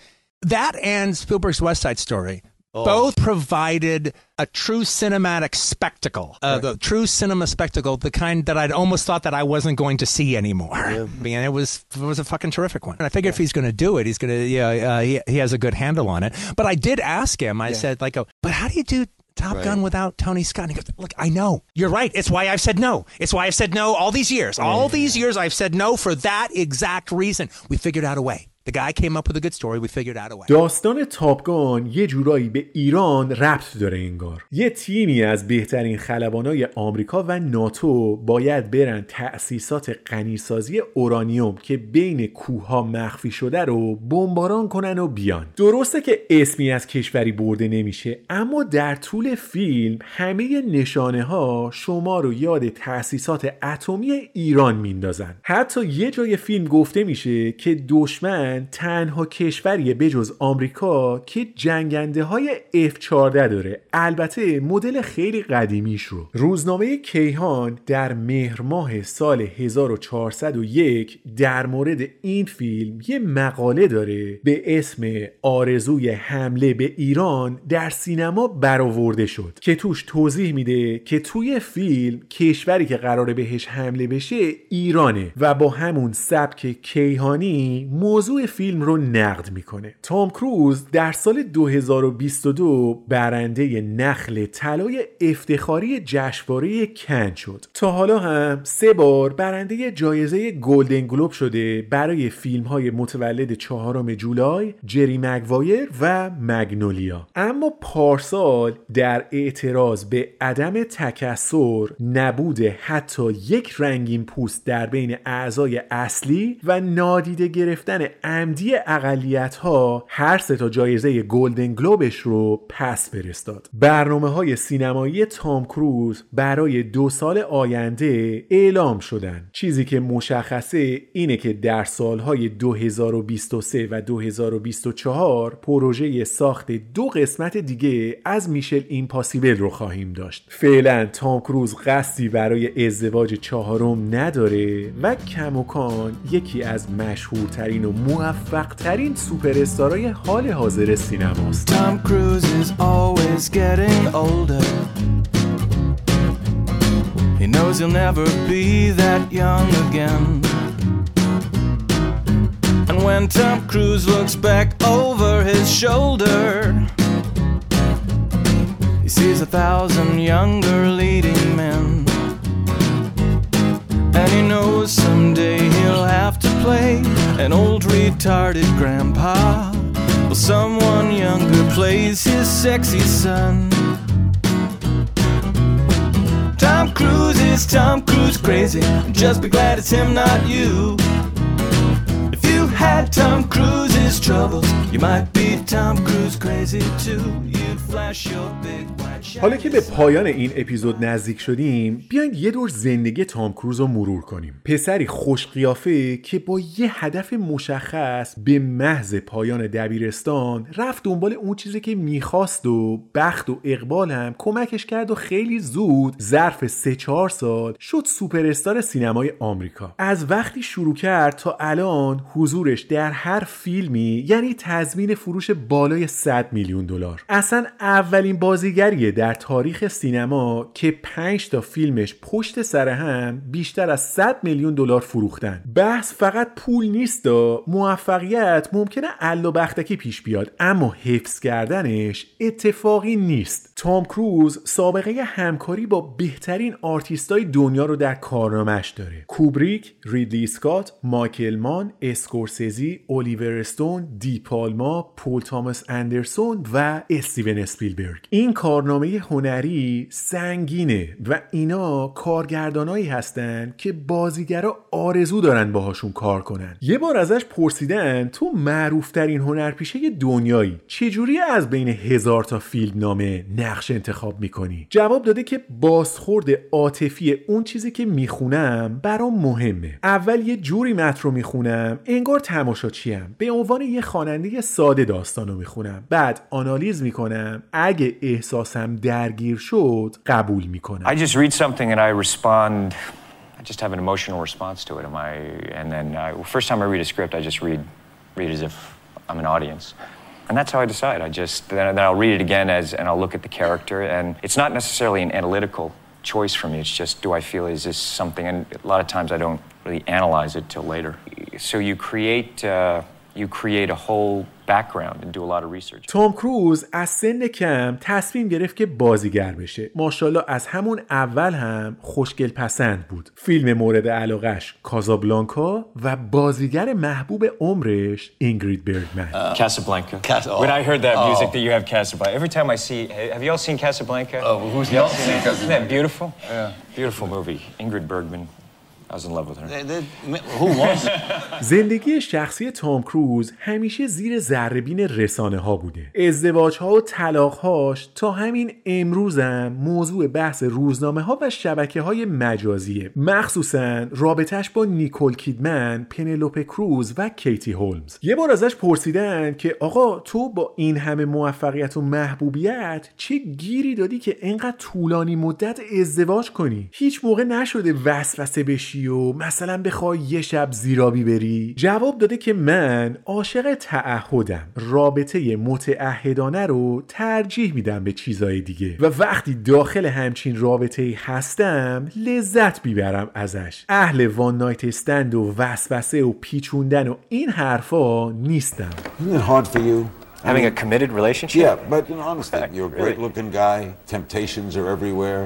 That and Spielberg's West Side Story oh. both provided a true cinematic spectacle. Uh, right. The true cinema spectacle, the kind that I'd almost thought that I wasn't going to see anymore. Yeah. And it was it was a fucking terrific one. And I figured yeah. if he's going to do it, he's going to yeah, uh, he, he has a good handle on it. But I did ask him. I yeah. said like, oh, "But how do you do Top right. Gun without Tony Scott?" And he goes, "Look, I know. You're right. It's why I've said no. It's why I've said no all these years. All yeah. these years I've said no for that exact reason. We figured out a way. The guy came up with a good story. We figured out a way." داستان تاپ گان یه جورایی به ایران ربط داره انگار. یه تیمی از بهترین خلبانای آمریکا و ناتو باید برن تأسیسات غنیسازی اورانیوم که بین کوه‌ها مخفی شده رو بمباران کنن و بیان. درسته که اسمی از کشوری برده نمیشه، اما در طول فیلم همه نشانه‌ها شما رو یاد تأسیسات اتمی ایران میندازن. حتی یه جای فیلم گفته میشه که دشمن تنها کشوری بجز آمریکا که جنگنده های اف چهارده داره، البته مدل خیلی قدیمیش رو. روزنامه کیهان در مهر ماه سال هزار و چهارصد و یک در مورد این فیلم یه مقاله داره به اسم آرزوی حمله به ایران در سینما برآورده شد که توش توضیح میده که توی فیلم کشوری که قراره بهش حمله بشه ایرانه و با همون سبک کیهانی موضوع فیلم رو نقد میکنه. تام کروز در سال دو هزار و بیست و دو برنده نخل طلای افتخاری جشنواره کن شد. تا حالا هم سه بار برنده جایزه گلدن گلوب شده برای فیلم‌های متولد چهارم جولای، جری مگوایر و مگنولیا. اما پارسال در اعتراض به عدم تکثر، نبود حتی یک رنگین پوست در بین اعضای اصلی و نادیده گرفتن عمدی اقلیت‌ها هر سه تا جایزه گلدن گلوبش رو پس فرستاد. برنامه‌های سینمایی تام کروز برای دو سال آینده اعلام شدن. چیزی که مشخصه اینه که در سال‌های دو هزار و بیست و سه و دو هزار و بیست و چهار پروژه ساخت دو قسمت دیگه از میشن ایمپاسیبل رو خواهیم داشت. فعلا تام کروز قصدی برای ازدواج چهارم نداره و کماکان یکی از مشهورترین و موفق ترین سوپر استارای حال حاضر سینماست. Tom Cruise is always getting older. He knows he'll never be that young again. And when Tom Cruise looks back over his shoulder, he sees a thousand younger leading men. And he knows someday he'll have to play an old retarded grandpa, while someone younger plays his sexy son. Tom Cruise is Tom Cruise crazy, just be glad it's him, not you. If you had Tom Cruise's troubles, you might be Tom Cruise crazy too. You'd flash your big white. حالا که به پایان این اپیزود نزدیک شدیم، بیاین یه دور زندگی تام کروز رو مرور کنیم. پسری خوش قیافه که با یه هدف مشخص به محض پایان دبیرستان رفت دنبال اون چیزی که میخواست و بخت و اقبال هم کمکش کرد و خیلی زود ظرف سه چهار سال شد سوپر استار سینمای آمریکا. از وقتی شروع کرد تا الان حضورش در هر فیلمی یعنی تضمین فروش بالای صد میلیون دلار. اصلا اولین بازیگریه در تاریخ سینما که پنج تا فیلمش پشت سر هم بیشتر از صد میلیون دلار فروختن. بحث فقط پول نیست و موفقیت ممکنه الا بختکی پیش بیاد، اما حفظ کردنش اتفاقی نیست. تام کروز سابقه همکاری با بهترین آرتیستای دنیا رو در کارنامه‌اش داره. کوبریک، ریدلی اسکات، مایکل مان، اسکورسزی، الیور استون، دی پالما، پول تامس اندرسون و استیون اسپیلبرگ. این کارنامه هنری سنگینه و اینا کارگردانایی هستن که بازیگرا آرزو دارن باهاشون کار کنن. یه بار ازش پرسیدن تو معروف‌ترین هنرپیشه دنیایی چجوری از بین هزار تا فیلمنامه نقش انتخاب میکنی؟ جواب داده که بازخورد عاطفی اون چیزی که میخونم برام مهمه. اول یه جوری متن رو میخونم انگار تماشاچیم، به عنوان یه خواننده ساده داستانو میخونم، بعد آنالیز میکنم، اگه احساسم درگیر شد قبول میکنم. I just read something and I respond. I just have an emotional response to it. Am I and then I first time I read a script I just read read as if I'm an audience. And that's how I decide. I just then, then I'll read it again as and I'll look at the character and it's not necessarily an analytical choice for me. It's just do I feel is this something, and a lot of times I don't really analyze it till later. So you create uh you create a whole background and do a lot of research. تام کروز از سن کم تصمیم گرفت که بازیگر بشه. ماشاءالله از همون اول هم خوشگل پسند بود. فیلم مورد علاقه‌اش کازابلانکا و بازیگر محبوب عمرش اینگرید بردمن. Casablanca. When I heard that music that you have Casablanca. Every time I see, have you all seen Casablanca? Oh, who's not seen it? Isn't that beautiful? Yeah. Beautiful movie. Ingrid Bergman. زندگی شخصی تام کروز همیشه زیر ذره‌بین رسانه ها بوده. ازدواج ها و طلاق هاش تا همین امروز هم موضوع بحث روزنامه ها و شبکه های مجازیه، مخصوصا رابطش با نیکول کیدمن، پنلوپه کروز و کیتی هولمز. یه بار ازش پرسیدن که آقا تو با این همه موفقیت و محبوبیت چه گیری دادی که اینقدر طولانی مدت ازدواج کنی؟ هیچ موقع نشده وسوسه بشی و مثلا بخوای یه شب زیرابی بری؟ جواب داده که من عاشق تعهدم، رابطه متعهدانه رو ترجیح میدم به چیزای دیگه و وقتی داخل همچین رابطه‌ای هستم لذت میبرم ازش. اهل وان نایت استند و وسوسه و پیچوندن و این حرفا نیستم. Having a committed relationship? Yeah, but honestly, you're a great-looking guy. Temptations are everywhere.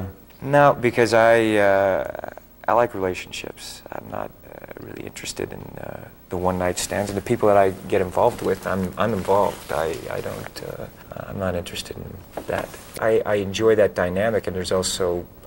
No, because I uh... I like relationships. I'm not uh, really interested in uh, the one-night stands. And the people that I get involved with, I'm I'm involved. I I don't. Uh, I'm not interested in that. I I enjoy that dynamic. And there's also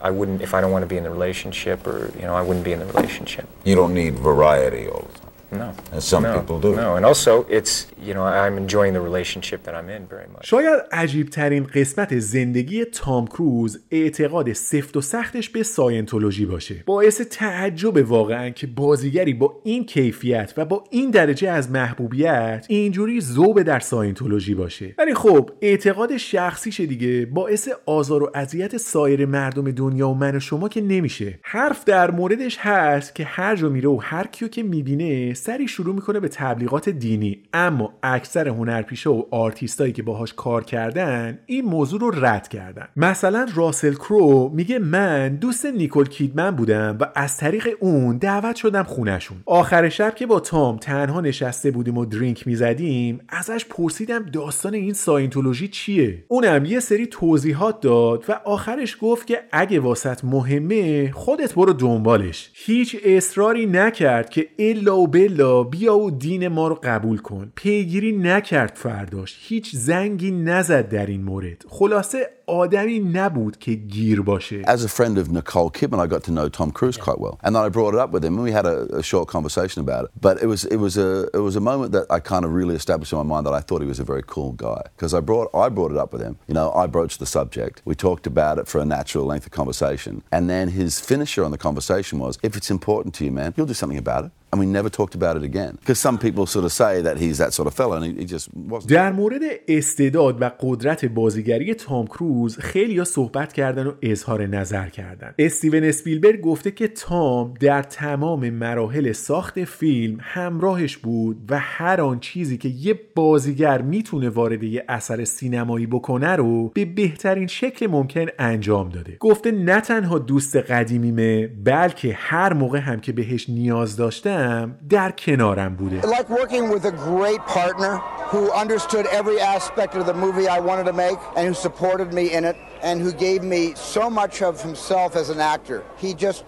I wouldn't if I don't want to be in the relationship, or you know I wouldn't be in the relationship. You don't need variety all the time. No. As some no, people do. No, and also it's, you know, I'm enjoying the relationship that I'm in very much. شاید عجیب‌ترین قسمت زندگی تام کروز اعتقاد سفت و سختش به ساینتولوژی باشه. باعث تعجب واقعاً که بازیگری با این کیفیت و با این درجه از محبوبیت اینجوری ذوب در ساینتولوژی باشه. ولی خب اعتقاد شخصیش دیگه، باعث آزار و اذیت سایر مردم دنیا و من و شما که نمیشه. حرف در موردش هست که هر جا میره و هر کیو که میبینه سری شروع میکنه به تبلیغات دینی، اما اکثر هنرپیشه و آرتیستایی که باهاش کار کردن این موضوع رو رد کردن. مثلا راسل کرو میگه من دوست نیکول کیدمن بودم و از طریق اون دعوت شدم خونه‌شون. آخر شب که با تام تنها نشسته بودیم و درینک میزدیم ازش پرسیدم داستان این ساینتولوژی چیه؟ اونم یه سری توضیحات داد و آخرش گفت که اگه واسط مهمه خودت برو دنبالش. هیچ اصراری نکرد که الا و لا بیا و دین ما رو قبول کن. پیگیری نکرد فرداش، هیچ زنگی نزد در این مورد. خلاصه آدمی نبود که گیر باشه. As a friend of Nicole Kidman I got to know Tom Cruise quite well. And then I brought it up with him and we had a, a short conversation about it. But it was it was a it was a moment that I kind of really established in my mind that I thought he was a very cool guy because I brought I brought it up with him. You know, I broached the subject. We talked about it for a natural length of conversation. And then his finisher on the conversation was, if it's important to you, man, you'll do something about it. And we never talked about it again because some people sort of say that he's that sort of fellow and he, he just wasn't. در مورد استعداد و قدرت بازیگری تام کروز خیلی‌ها صحبت کردن و اظهار نظر کردن. استیون اسپیلبرگ گفته که تام در تمام مراحل ساخت فیلم همراهش بود و هر آن چیزی که یه بازیگر میتونه وارد یه اثر سینمایی بکنه رو به بهترین شکل ممکن انجام داده. گفته نه تنها دوست قدیمیمه بلکه هر موقع هم که بهش نیاز داشتم بودم در کنارم بوده. Like working with a great partner who understood every aspect of the movie I wanted to make and who supported me in it and who gave me so much of himself as an actor. He just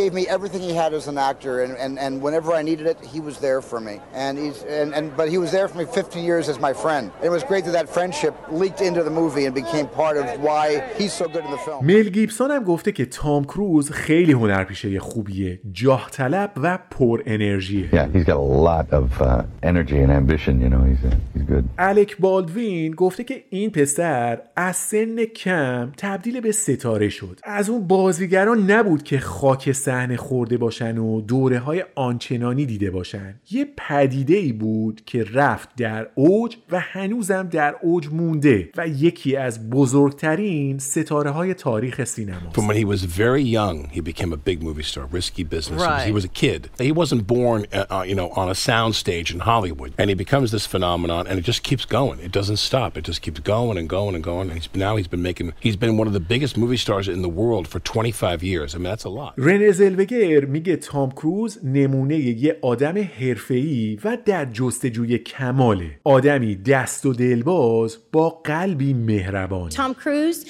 gave me everything he had as an actor and and and whenever I needed it he was there for me. And he's and and but he was there for me fifteen years as my friend. It was great that that friendship leaked into the movie and became part of why he's so good in the film. میل گیبسون هم گفته که تام کروز خیلی هنرپیشه خوبیه، جاه طلب و پر انرژیه. Yeah, he's got a lot of uh, energy and ambition, you know. He's he's good. الک بالدوین گفته که این پسر از سن کم تبدیل به ستاره شد. از اون بازیگران نبود که خاک صحنه خورده باشن و دوره‌های آنچنانی دیده باشن. یه پدیده‌ای بود که رفت در اوج و هنوزم در اوج مونده و یکی از بزرگترین ستاره‌های تاریخ سینما. From when he was very young, he became a big movie star. Risky business. Right. He was a kid. He wasn't born, uh, you know, on a sound stage in Hollywood. And he becomes this phenomenon, and it just keeps going. It doesn't stop. It just keeps going and going and going. And he's, now he's been making. He's been one of the biggest movie stars in the world for twenty-five years. I mean, that's a lot. رن زلوگر میگه تام کروز نمونه یه آدم حرفه‌ای و در جستجوی کماله. آدمی دست و دلباز با قلبی مهربان. Tom Cruise,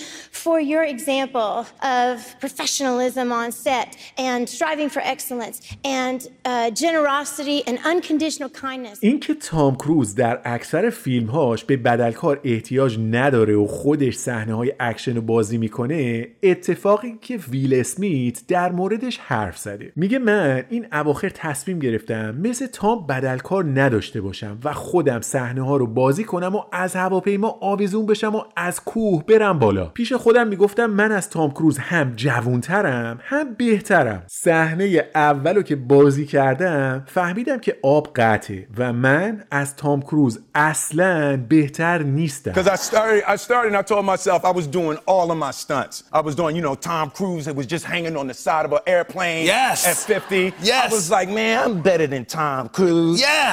for your example of professionalism on set and striving for excellence and uh, generosity and unconditional kindness. اینکه تام کروز در اکثر فیلم‌هاش به بدلکار احتیاج نداره و خودش صحنه‌های اکشن رو بازی میکنه، اتفاقی که ویل اسمیت در موردش حرف زده. میگه من این اواخر تصمیم گرفتم مثل تام بدلکار نداشته باشم و خودم صحنه ها رو بازی کنم و از هواپیما آویزون بشم و از کوه برم بالا. پیش خودم میگفتم من از تام کروز هم جوانترم هم بهترم. صحنه اولو که بازی کردم فهمیدم که آب قطعه و من از تام کروز اصلاً بهتر نیستم. Because I started, I started and I told myself I was doing all of my stunts. I was doing, you know, Tom Cruise that was just hanging on the side of an airplane yes. at fifty. Yes. I was like, man, I'm better than Tom Cruise. Yeah.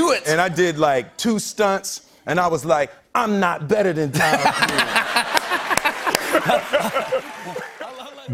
Do it. And I did like two stunts and I was like, I'm not better than Tom Cruise.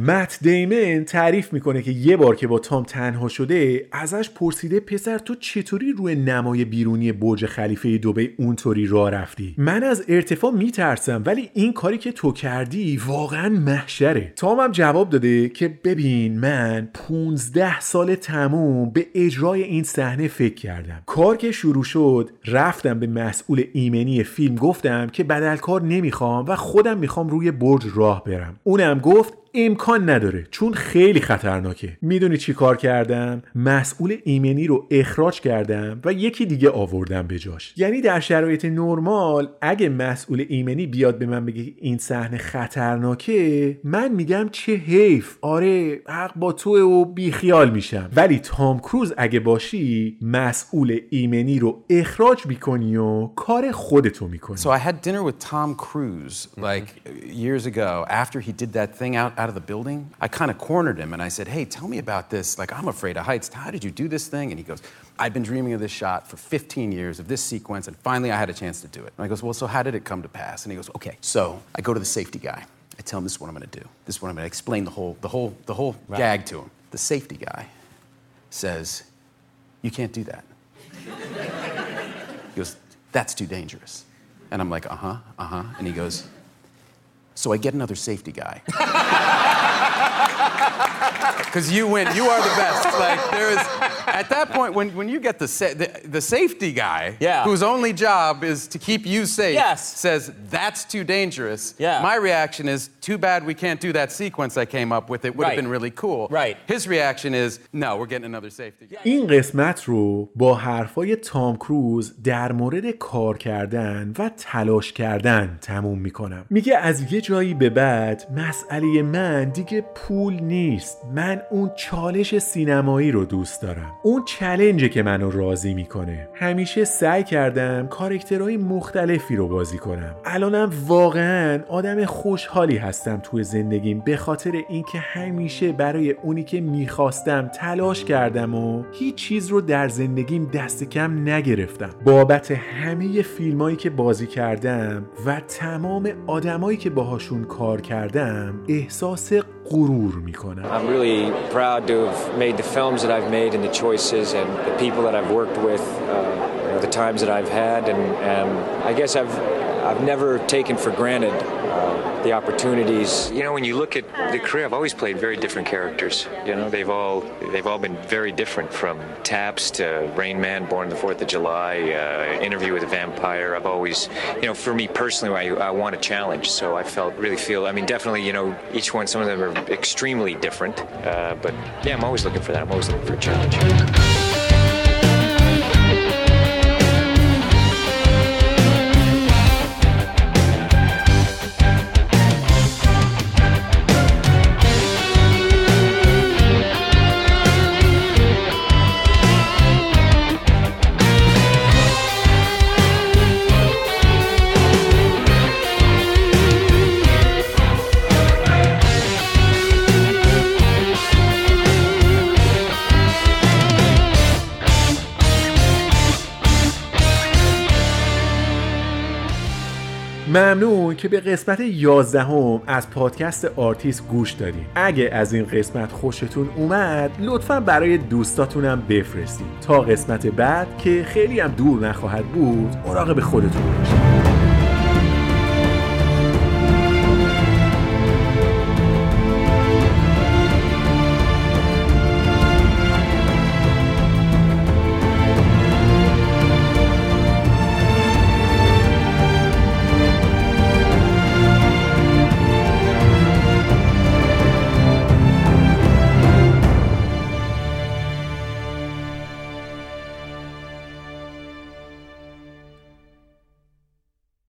مت دیمن تعریف میکنه که یه بار که با تام تنها شده ازش پرسیده پسر تو چطوری روی نمای بیرونی برج خلیفه دبی اونطوری راه رفتی؟ من از ارتفاع میترسم ولی این کاری که تو کردی واقعا محشره. تام هم جواب داده که ببین من پانزده سال تموم به اجرای این صحنه فکر کردم. کار که شروع شد رفتم به مسئول ایمنی فیلم گفتم که بدلکار نمیخوام و خودم میخوام روی برج راه برم. اونم گفت امکان نداره چون خیلی خطرناکه. میدونی چی کار کردم؟ مسئول ایمنی رو اخراج کردم و یکی دیگه آوردم به جاش. یعنی در شرایط نرمال اگه مسئول ایمنی بیاد به من بگه این صحنه خطرناکه، من میگم چه حیف، آره حق با توه و بیخیال میشم. ولی تام کروز اگه باشی مسئول ایمنی رو اخراج میکنی و کار خودتو میکنی. So I had dinner with Tom Cruise like years ago after he did that thing out out of the building. I kind of cornered him and I said, "Hey, tell me about this. Like I'm afraid of heights. How did you do this thing?" And he goes, "I've been dreaming of this shot for fifteen years of this sequence and finally I had a chance to do it." And I goes, "Well, so how did it come to pass?" And he goes, "Okay. So, I go to the safety guy. I tell him this is what I'm going to do. This is what I'm going to explain the whole the whole the whole right. gag to him. The safety guy says, "You can't do that." He goes, "That's too dangerous." And I'm like, "Uh-huh, uh-huh." And he goes, "So I get another safety guy." Because you win, you are the best. Like there is, at that point, when when you get the sa- the, the safety guy, yeah. whose only job is to keep you safe, yes. says that's too dangerous. Yeah. My reaction is, too bad we can't do that sequence I came up with. It would have right. been really cool. Right. His reaction is, no, we're getting another safety guy. این قسمت رو با حرفای تام کروز در مورد کار کردن و تلاش کردن تموم میکنم. میگه از یه جایی به بعد مسئله من دیگه پول نیست. من اون چالش سینمایی رو دوست دارم. اون چالنجی که منو راضی میکنه. همیشه سعی کردم کاراکترهای مختلفی رو بازی کنم. الانم واقعاً آدم خوشحالی هستم توی زندگیم به خاطر اینکه همیشه برای اونی که میخواستم تلاش کردم و هیچ چیز رو در زندگیم دست کم نگرفتم. بابت همه فیلمایی که بازی کردم و تمام آدمایی که باهاشون کار کردم احساس غرور میکنم. really proud to have made the films that I've made and the choices and the people that I've worked with, uh, you know, the times that I've had, and, and I guess I've I've never taken for granted uh, the opportunities. You know, when you look at the career, I've always played very different characters. You know, they've all they've all been very different, from Taps to Rain Man, Born the Fourth of July, uh, Interview with a Vampire. I've always, you know, for me personally, I, I want a challenge. So I felt really feel. I mean, definitely, you know, each one, some of them are extremely different. Uh, but yeah, I'm always looking for that. I'm always looking for a challenge. ممنون که به قسمت یازدهم از پادکست آرتیست گوش دادین. اگه از این قسمت خوشتون اومد لطفاً برای دوستاتونم بفرستین. تا قسمت بعد که خیلی هم دور نخواهد بود، مراقب خودتون باشید.